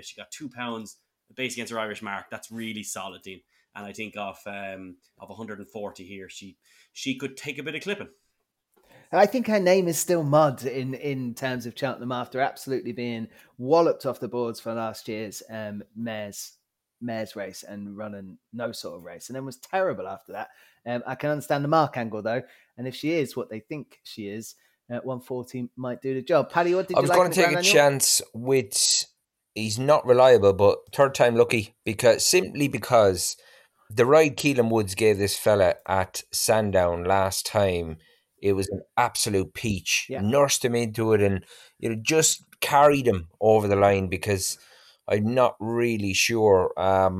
she got 2 pounds based against her Irish mark. That's really solid, Dean. And I think off 140 here, she could take a bit of clipping. I think her name is still mud in terms of Cheltenham after absolutely being walloped off the boards for last year's mare's race and running no sort of race, and then was terrible after that. I can understand the mark angle though, and if she is what they think she is. 140 might do the job. Paddy, what did you like? I was going to take a chance with, he's not reliable, but third time lucky, because the ride Keelan Woods gave this fella at Sandown last time, it was an absolute peach. Yeah. Nursed him into it and just carried him over the line, because I'm not really sure how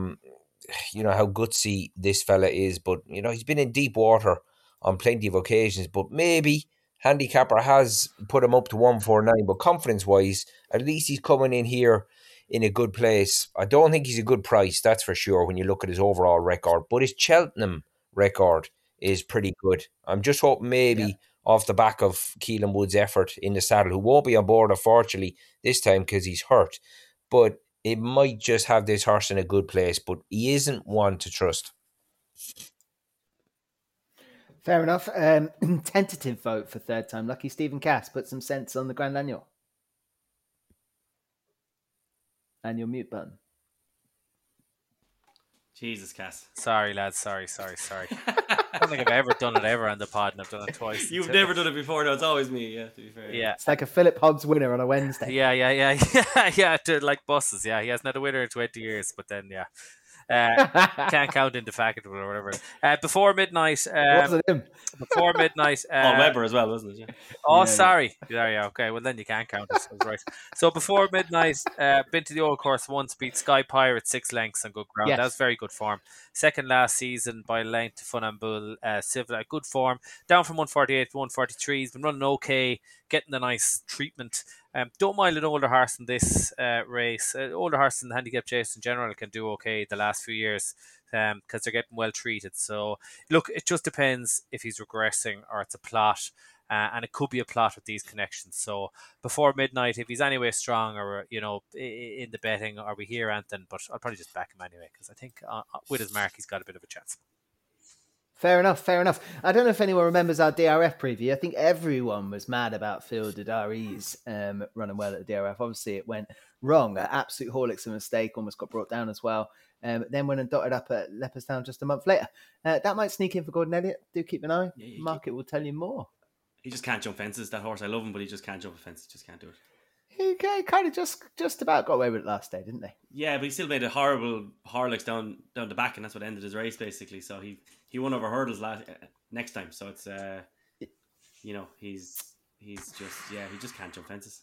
gutsy this fella is, but he's been in deep water on plenty of occasions, but maybe handicapper has put him up to 149, but confidence-wise, at least he's coming in here in a good place. I don't think he's a good price, that's for sure, when you look at his overall record. But his Cheltenham record is pretty good. I'm just hoping off the back of Keelan Wood's effort in the saddle, who won't be on board, unfortunately, this time because he's hurt. But it might just have this horse in a good place, but he isn't one to trust. Fair enough. Tentative vote for third time lucky. Stephen Cass, put some sense on the Grand Annual. And your mute button. Jesus, Cass. Sorry, lads. Sorry. I don't think I've ever done it on the pod, and I've done it twice. You've never done it before, though. It's always me, yeah, to be fair. Yeah. It's like a Philip Hobbs winner on a Wednesday. Yeah, like buses, yeah. He hasn't had a winner in 20 years, but then, yeah. Can't count into fact or whatever. Before Midnight. Before Midnight. Weber as well, wasn't it? Yeah. Sorry. Okay. Well, then you can't count. I was right. So Before Midnight, been to the old course once, beat Sky Pirate 6 lengths on good ground. Yes. That was very good form. Second last season by length to Funambul Civil. Good form. Down from 148 to 143. He's been running okay, getting the nice treatment. Don't mind an older horse in this race. Older horse in the handicap chase in general can do okay the last few years because they're getting well treated. So, look, it just depends if he's regressing or it's a plot. And it could be a plot with these connections. So Before Midnight, if he's anyway strong or, in the betting, or we hear Anthony, but I'll probably just back him anyway because I think with his mark, he's got a bit of a chance. Fair enough. I don't know if anyone remembers our DRF preview. I think everyone was mad about Phil Didari's running well at the DRF. Obviously, it went wrong. Absolute Horlicks, a mistake, almost got brought down as well. Then went and dotted up at Leopardstown just a month later. That might sneak in for Gordon Elliott. Do keep an eye. Yeah, market will tell you more. He just can't jump fences, that horse. I love him, but he just can't jump a fence. Just can't do it. he kind of just about got away with it last day, didn't they? Yeah, but he still made a horrible Horlicks down the back, and that's what ended his race, basically. So he won over hurdles next time. So it's, he's just, he just can't jump fences.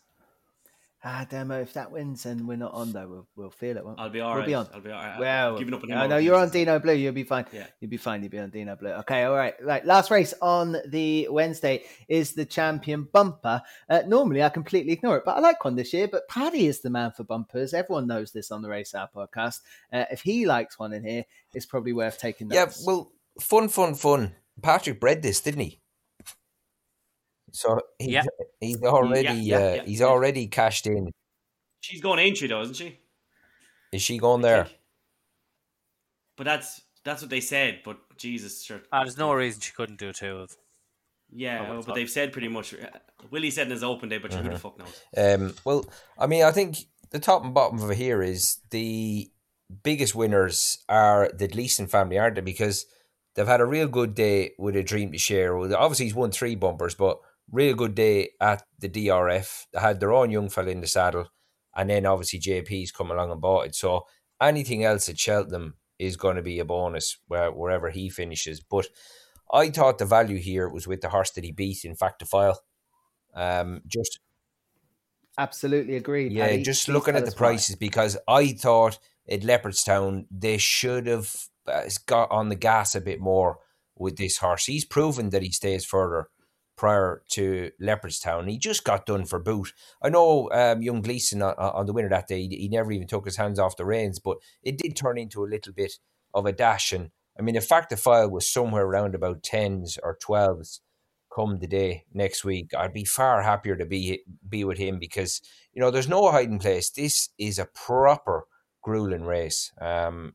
Ah, Demo, if that wins and we're not on, though, we'll feel it, won't we? I'll be all right. Well, giving up no, you're on Dino Blue. You'll be fine. Yeah. You'll be on Dino Blue. Okay, all right. Right, last race on the Wednesday is the Champion Bumper. Normally, I completely ignore it, but I like one this year. But Paddy is the man for bumpers. Everyone knows this on the Race Hour podcast. If he likes one in here, it's probably worth taking notes. Yeah, well, fun. Patrick bred this, didn't he? So he's already cashed in. She's going ain't she though, isn't she? Is she going there? But that's what they said. But Jesus, sure. There's no reason she couldn't do two of. Yeah, but they've said pretty much. Willie said in his open day, but who the fuck knows? Well, I mean, I think the top and bottom over here is the biggest winners are the Gleeson family, aren't they? Because they've had a real good day with a dream to share. Well, obviously, he's won three bumpers, but. Real good day at the DRF. They had their own young fella in the saddle. And then obviously JP's come along and bought it. So anything else at Cheltenham is going to be a bonus wherever he finishes. But I thought the value here was with the horse that he beat in Factifile. Just absolutely agreed. Yeah, Paddy, just looking at the prices because I thought at Leopardstown they should have got on the gas a bit more with this horse. He's proven that he stays further. Prior to Leopardstown, he just got done for boot. I know young Gleeson on the winner that day, he never even took his hands off the reins, but it did turn into a little bit of a dash. And I mean, in fact, the file was somewhere around about 10s or 12s come the day next week. I'd be far happier to be with him because, you know, there's no hiding place. This is a proper grueling race, and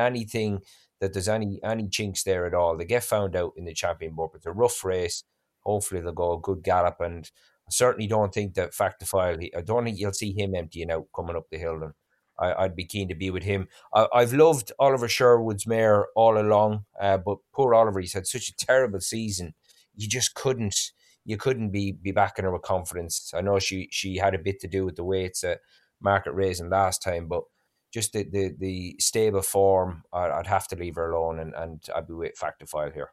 anything that there's any chinks there at all, they get found out in the Champion Bumper. It's a rough race. Hopefully they'll go a good gallop, and I certainly don't think that Factifile, I don't think you'll see him emptying out coming up the hill, and I'd be keen to be with him. I've loved Oliver Sherwood's mare all along, but poor Oliver, he's had such a terrible season. You just couldn't be backing her with confidence. I know she had a bit to do with the weights at market raising last time, but just the stable form, I'd have to leave her alone, and I'd be with Factifile here.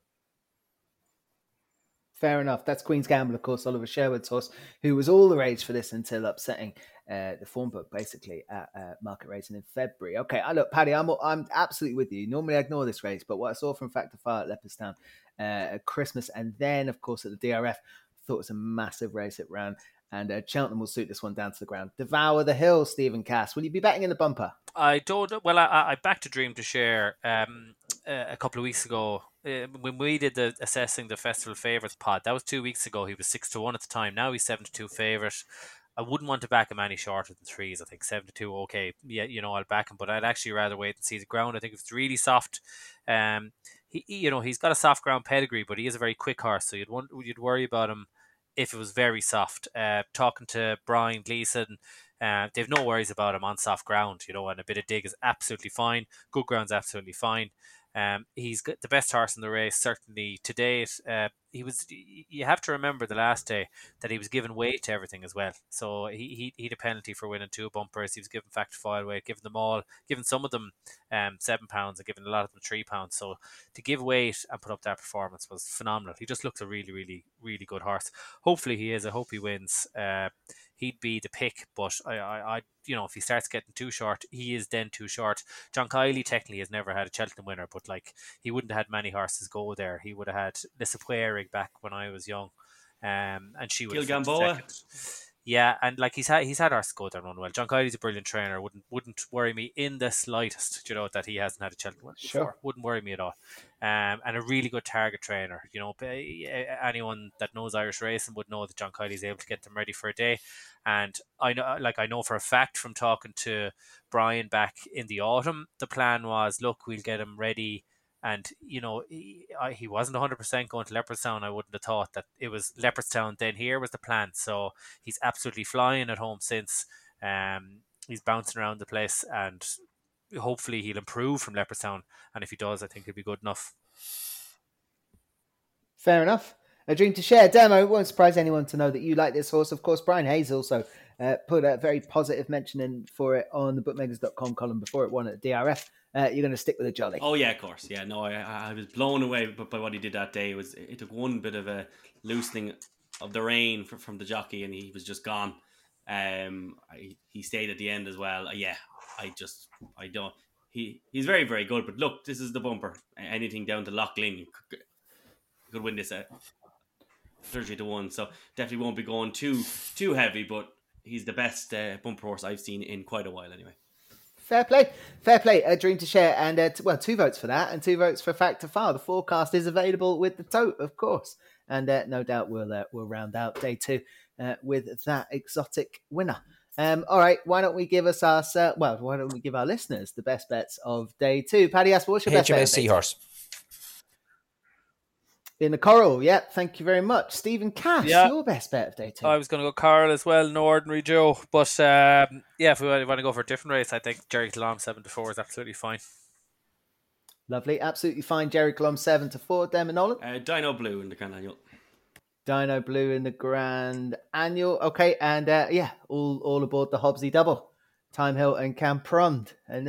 Fair enough. That's Queen's Gamble, of course, Oliver Sherwood's horse, who was all the rage for this until upsetting the form book, basically, at market racing in February. Okay, look, Paddy, I'm absolutely with you. Normally I ignore this race, but what I saw from Factifile at Leopardstown at Christmas and then, of course, at the DRF, I thought it was a massive race it ran. And Cheltenham will suit this one down to the ground. Devour the Hill, Stephen Cass. Will you be betting in the bumper? I don't know. Well, I backed a dream to share a couple of weeks ago. When we did the assessing the festival favourites pod, that was 2 weeks ago. He was 6-1 at the time. Now he's 7-2 favourite. I wouldn't want to back him any shorter than threes. I think 7-2, okay. Yeah, you know, I'll back him, but I'd actually rather wait and see the ground. I think if it's really soft, he's got a soft ground pedigree, but he is a very quick horse, so you'd worry about him if it was very soft. Talking to Brian Gleeson, they've no worries about him on soft ground, you know, and a bit of dig is absolutely fine. Good ground's absolutely fine. He's got the best horse in the race, certainly to date. You have to remember the last day that he was given weight to everything as well. So he had a penalty for winning two bumpers. He was given Factifile weight, given them all, given some of them 7 pounds and given a lot of them 3 pounds. So to give weight and put up that performance was phenomenal. He just looks a really, really, really good horse. Hopefully he is. I hope he wins. He'd be the pick, but I if he starts getting too short, he is then too short. John Kiley technically has never had a Cheltenham winner, but like he wouldn't have had many horses go there. He would have had Lisa Puerig back when I was young, and she would have second. Yeah, and like he's had horses go there and run well. John Kiley's a brilliant trainer. Wouldn't worry me in the slightest, you know, that he hasn't had a Cheltenham winner before. Sure. Wouldn't worry me at all. And a really good target trainer. You know, anyone that knows Irish racing would know that John Kiley's able to get them ready for a day. And I know for a fact from talking to Brian back in the autumn, the plan was, look, we'll get him ready. And, you know, he wasn't 100% going to Leopardstown. I wouldn't have thought that it was Leopardstown then here was the plan. So he's absolutely flying at home since. He's bouncing around the place and hopefully he'll improve from Leopardstown, and if he does, I think he'll be good enough. Fair enough. A Dream to Share. Demo, it won't surprise anyone to know that you like this horse. Of course, Brian Hayes also put a very positive mention in for it on the bookmakers.com column before it won at DRF. You're going to stick with a jolly. Oh, yeah, of course. Yeah, no, I was blown away by what he did that day. It took one bit of a loosening of the rein from the jockey and he was just gone. He stayed at the end as well. He's very, very good. But look, this is the bumper. Anything down to Lough Linn, you could win this at 30-1. So definitely won't be going too heavy. But he's the best bumper horse I've seen in quite a while, anyway. Fair play. A Dream to Share, and two votes for that, and 2 votes for Fact to File. The forecast is available with the tote, of course, and no doubt we'll round out day two with that exotic winner. All right, why don't we give our listeners the best bets of day two? Paddy Asper, what's your best bet? HMS Seahorse. In the Coral, yep. Thank you very much. Stephen Cash, your best bet of day two. I was going to go Coral as well, No Ordinary Joe. But if we want to go for a different race, I think Gerry Colombe 7-4 is absolutely fine. Lovely, absolutely fine. Gerry Colombe 7-4. Dermot Nolan? Dinah Blue in the Grand Annual. Dinah Blue in the Grand Annual. Okay, and all aboard the Hobbsy Double. Time Hill and Camprond. And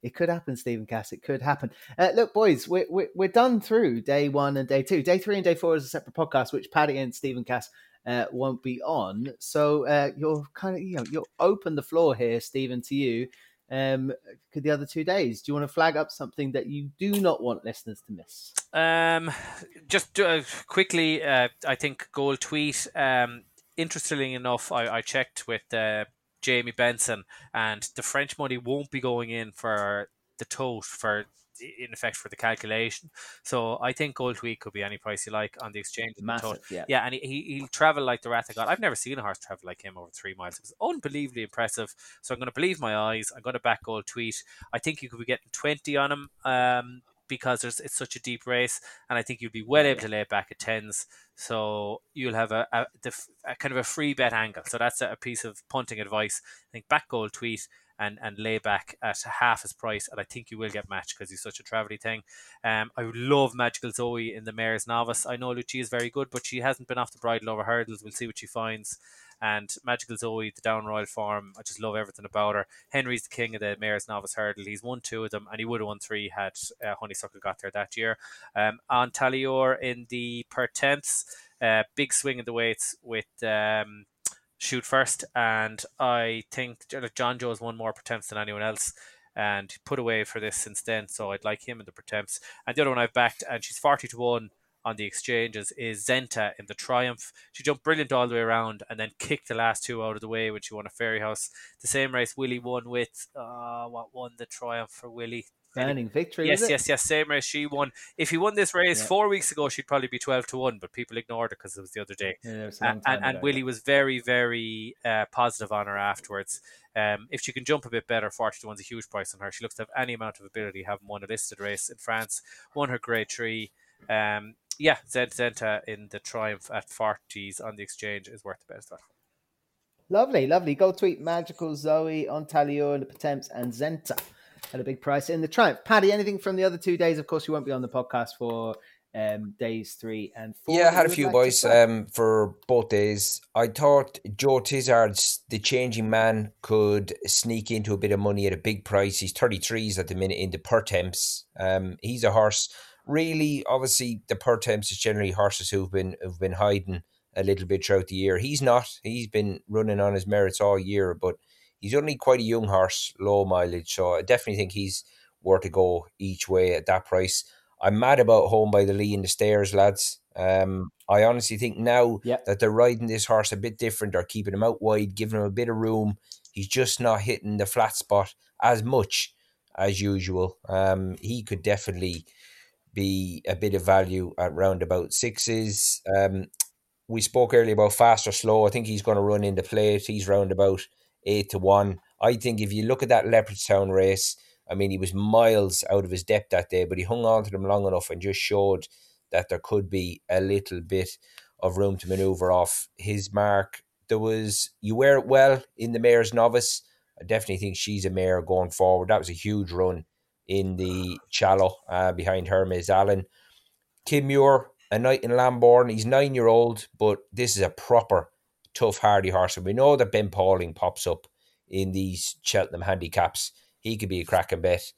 it could happen, Stephen Cass. It could happen. Look, boys, we're done through day one and day two. Day three and day four is a separate podcast, which Paddy and Stephen Cass won't be on. So you'll open the floor here, Stephen, to you. Could the other 2 days? Do you want to flag up something that you do not want listeners to miss? Quickly, I think goal tweet. Interestingly enough, I checked with Jamie Benson, and the French money won't be going in for the tote for the calculation. So I think Gold Week could be any price you like on the exchange. Massive, the yeah, and he'll travel like the Wrath of God. I've never seen a horse travel like him over 3 miles. It was unbelievably impressive. So I'm going to believe my eyes. I'm going to back Gold Tweet. I think you could be getting 20 on him because it's such a deep race, and I think you'll be well able to lay it back at tens. So you'll have a kind of a free bet angle. So that's a piece of punting advice. I think back Gold Tweet and lay back at half his price, and I think you will get matched because he's such a travelly thing. I would love Magical Zoe in the Mayor's Novice. I know Lucia is very good, but she hasn't been off the bridle over hurdles. We'll see what she finds. And Magical Zoe, the Down Royal form, I just love everything about her. Henry's the king of the Mayor's Novice Hurdle. He's won 2 of them, and he would have won 3 had Honeysuckle got there that year. On Talior in the Pertemps, big swing in the weights with... Shoot First, and I think John Joe's won more Pretemps than anyone else and put away for this since then, so I'd like him in the Pretemps. And the other one I've backed, and she's 40-1 on the exchanges, is Zenta in the Triumph. She jumped brilliant all the way around and then kicked the last 2 out of the way when she won a Fairy House. The same race Willie won with what won the Triumph for Willie? Burning Victory. Yes. Same race she won. If he won this rarace 4 weeks ago, she'd probably be 12-1, but people ignored her because it was the other day. Yeah, and Willie was very, very positive on her afterwards. If she can jump a bit better, 40-1's a huge price on her. She looks to have any amount of ability, having won a listed race in France, won her Grade 3. Zenta in the Triumph at 40s on the exchange is worth the best bet. Lovely. Go tweet Magical Zoe, Ontalio in the Pretemps, and Zenta at a big price in the Triumph. Paddy, anything from the other 2 days? Of course, you won't be on the podcast for days 3 and 4. Yeah, I had a few boys for both days. I thought Joe Tizard's The Changing Man could sneak into a bit of money at a big price. He's 33s at the minute in the Pertemps. He's a horse. Really, obviously, the Pertemps is generally horses who've been hiding a little bit throughout the year. He's not. He's been running on his merits all year, but he's only quite a young horse, low mileage, so I definitely think he's worth a go each way at that price. I'm mad about Home by the Lee in the Stairs, lads. I honestly think now that they're riding this horse a bit different, they're keeping him out wide, giving him a bit of room. He's just not hitting the flat spot as much as usual. He could definitely be a bit of value at roundabout 6s. We spoke earlier about Fast or Slow. I think he's going to run in the plate. He's roundabout 8-1. I think if you look at that Leopardstown race, I mean, he was miles out of his depth that day, but he hung on to them long enough and just showed that there could be a little bit of room to maneuver off his mark. There was You Wear It Well in the Mayor's Novice. I definitely think she's a mare going forward. That was a huge run in the Shallow behind Hermes Allen. Kim Muir a night in Lambourne. He's 9-year-old, but this is a proper tough, hardy horse. And we know that Ben Pauling pops up in these Cheltenham handicaps. He could be a cracking bet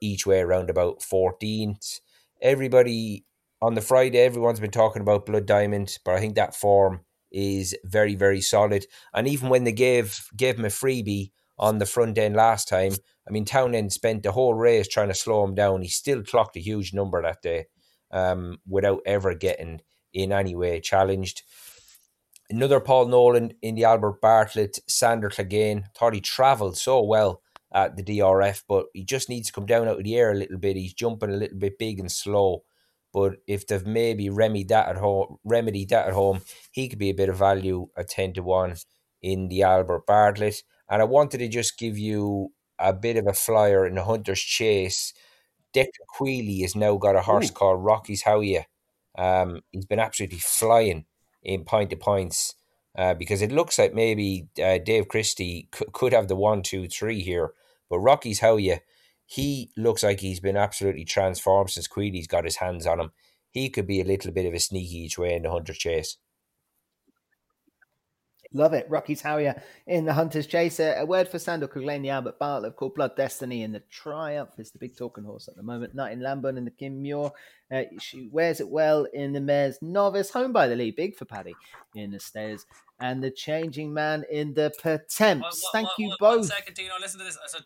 each way around about 14th. Everybody on the Friday, everyone's been talking about Blood Diamond, but I think that form is very, very solid. And even when they gave him a freebie on the front end last time, I mean, Townend spent the whole race trying to slow him down. He still clocked a huge number that day without ever getting in any way challenged. Another Paul Nolan in the Albert Bartlett, Sander Clegane. Thought he travelled so well at the DRF, but he just needs to come down out of the air a little bit. He's jumping a little bit big and slow. But if they've maybe remedied that at home, he could be a bit of value at 10-1 in the Albert Bartlett. And I wanted to just give you a bit of a flyer in the Hunter's Chase. Declan Queeley has now got a horse called Rocky's Howie. He's been absolutely flying in point-to-points because it looks like maybe Dave Christie could have the 1-2-3 here. But Rocky's Howie, he looks like he's been absolutely transformed since Queeley's got his hands on him. He could be a little bit of a sneaky each way in the Hunter's Chase. Love it. Rocky's Howie in the Hunter's Chase. A word for Sandor Clegane, the Albert Bartlett, called Blood Destiny, and the Triumph is the big talking horse at the moment. Night in Lambourne and the Kim Muir. She wears it well in the Mare's Novice. Home by the Lee, big for Paddy in the Stayers. And the Changing Man in the Potemps. Thank you both. 1 second, Dino. Listen to this. So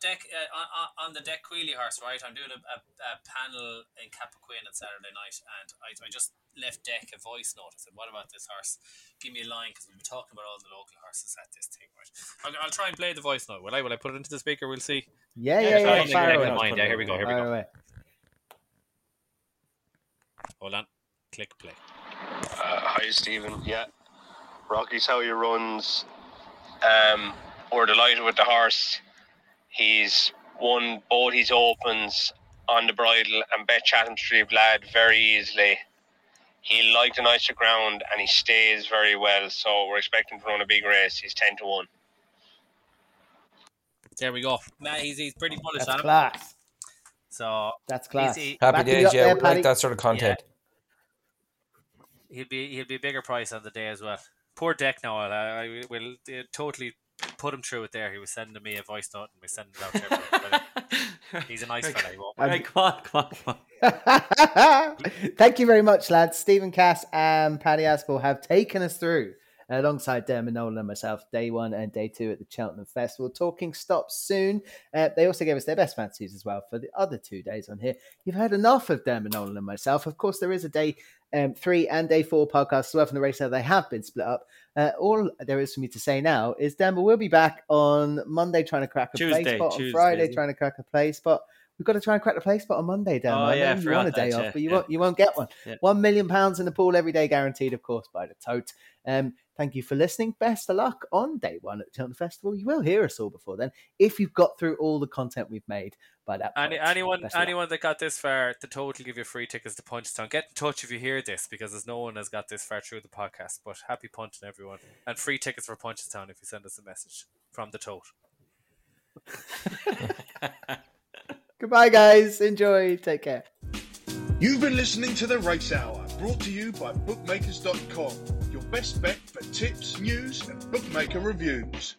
on the Dec Queeley horse, right? I'm doing a panel in Capoquin on Saturday night, and I just left Dec a voice note. I said, what about this horse? Give me a line, because we've been talking about all the local horses at this thing, right? I'll try and play the voice note. Will I put it into the speaker? We'll see. Yeah. Here we go. Hold on. Click play. Hi, Stephen. Yeah. Rocky's Howie runs. We're delighted with the horse. He's won both his opens on the bridle and bet Chatham Street Lad very easily. He liked the nicer ground and he stays very well, so we're expecting to run a big race. He's 10-1. There we go. Man, he's pretty bullish on him. Class. So that's class. Happy days, yeah. We like that sort of content. Yeah. He'll be a bigger price on the day as well. Poor Dec Noel. I will totally put him through it there. He was sending me a voice note and we sent it out there. He's a nice fella. He won't. Come on. Thank you very much, lads. Stephen Cass and Paddy Aspel have taken us through, alongside Dermot Nolan and myself, day 1 and day 2 at the Cheltenham Festival. Talking stops soon. They also gave us their best fancies as well for the other 2 days on here. You've heard enough of Dermot Nolan and myself. Of course, there is a day 3 and day 4 podcasts as well from the race. They have been split up. All there is for me to say now is Dermot will be back on Monday trying to crack a play spot. On Friday, trying to crack a play spot. We've got to try and crack the play spot on Monday, Dan. You want a day off, but you won't get one. Yeah. £1 million in the pool every day, guaranteed, of course, by the tote. Thank you for listening. Best of luck on day 1 at the Cheltenham Festival. You will hear us all before then, if you've got through all the content we've made by that point. Anyone that got this far, the tote will give you free tickets to Punchestown. Get in touch if you hear this, because there's no one has got this far through the podcast. But happy punting, everyone, and free tickets for Punchestown if you send us a message from the tote. Goodbye, guys. Enjoy. Take care. You've been listening to The Race Hour, brought to you by bookmakers.com, your best bet for tips, news, and bookmaker reviews.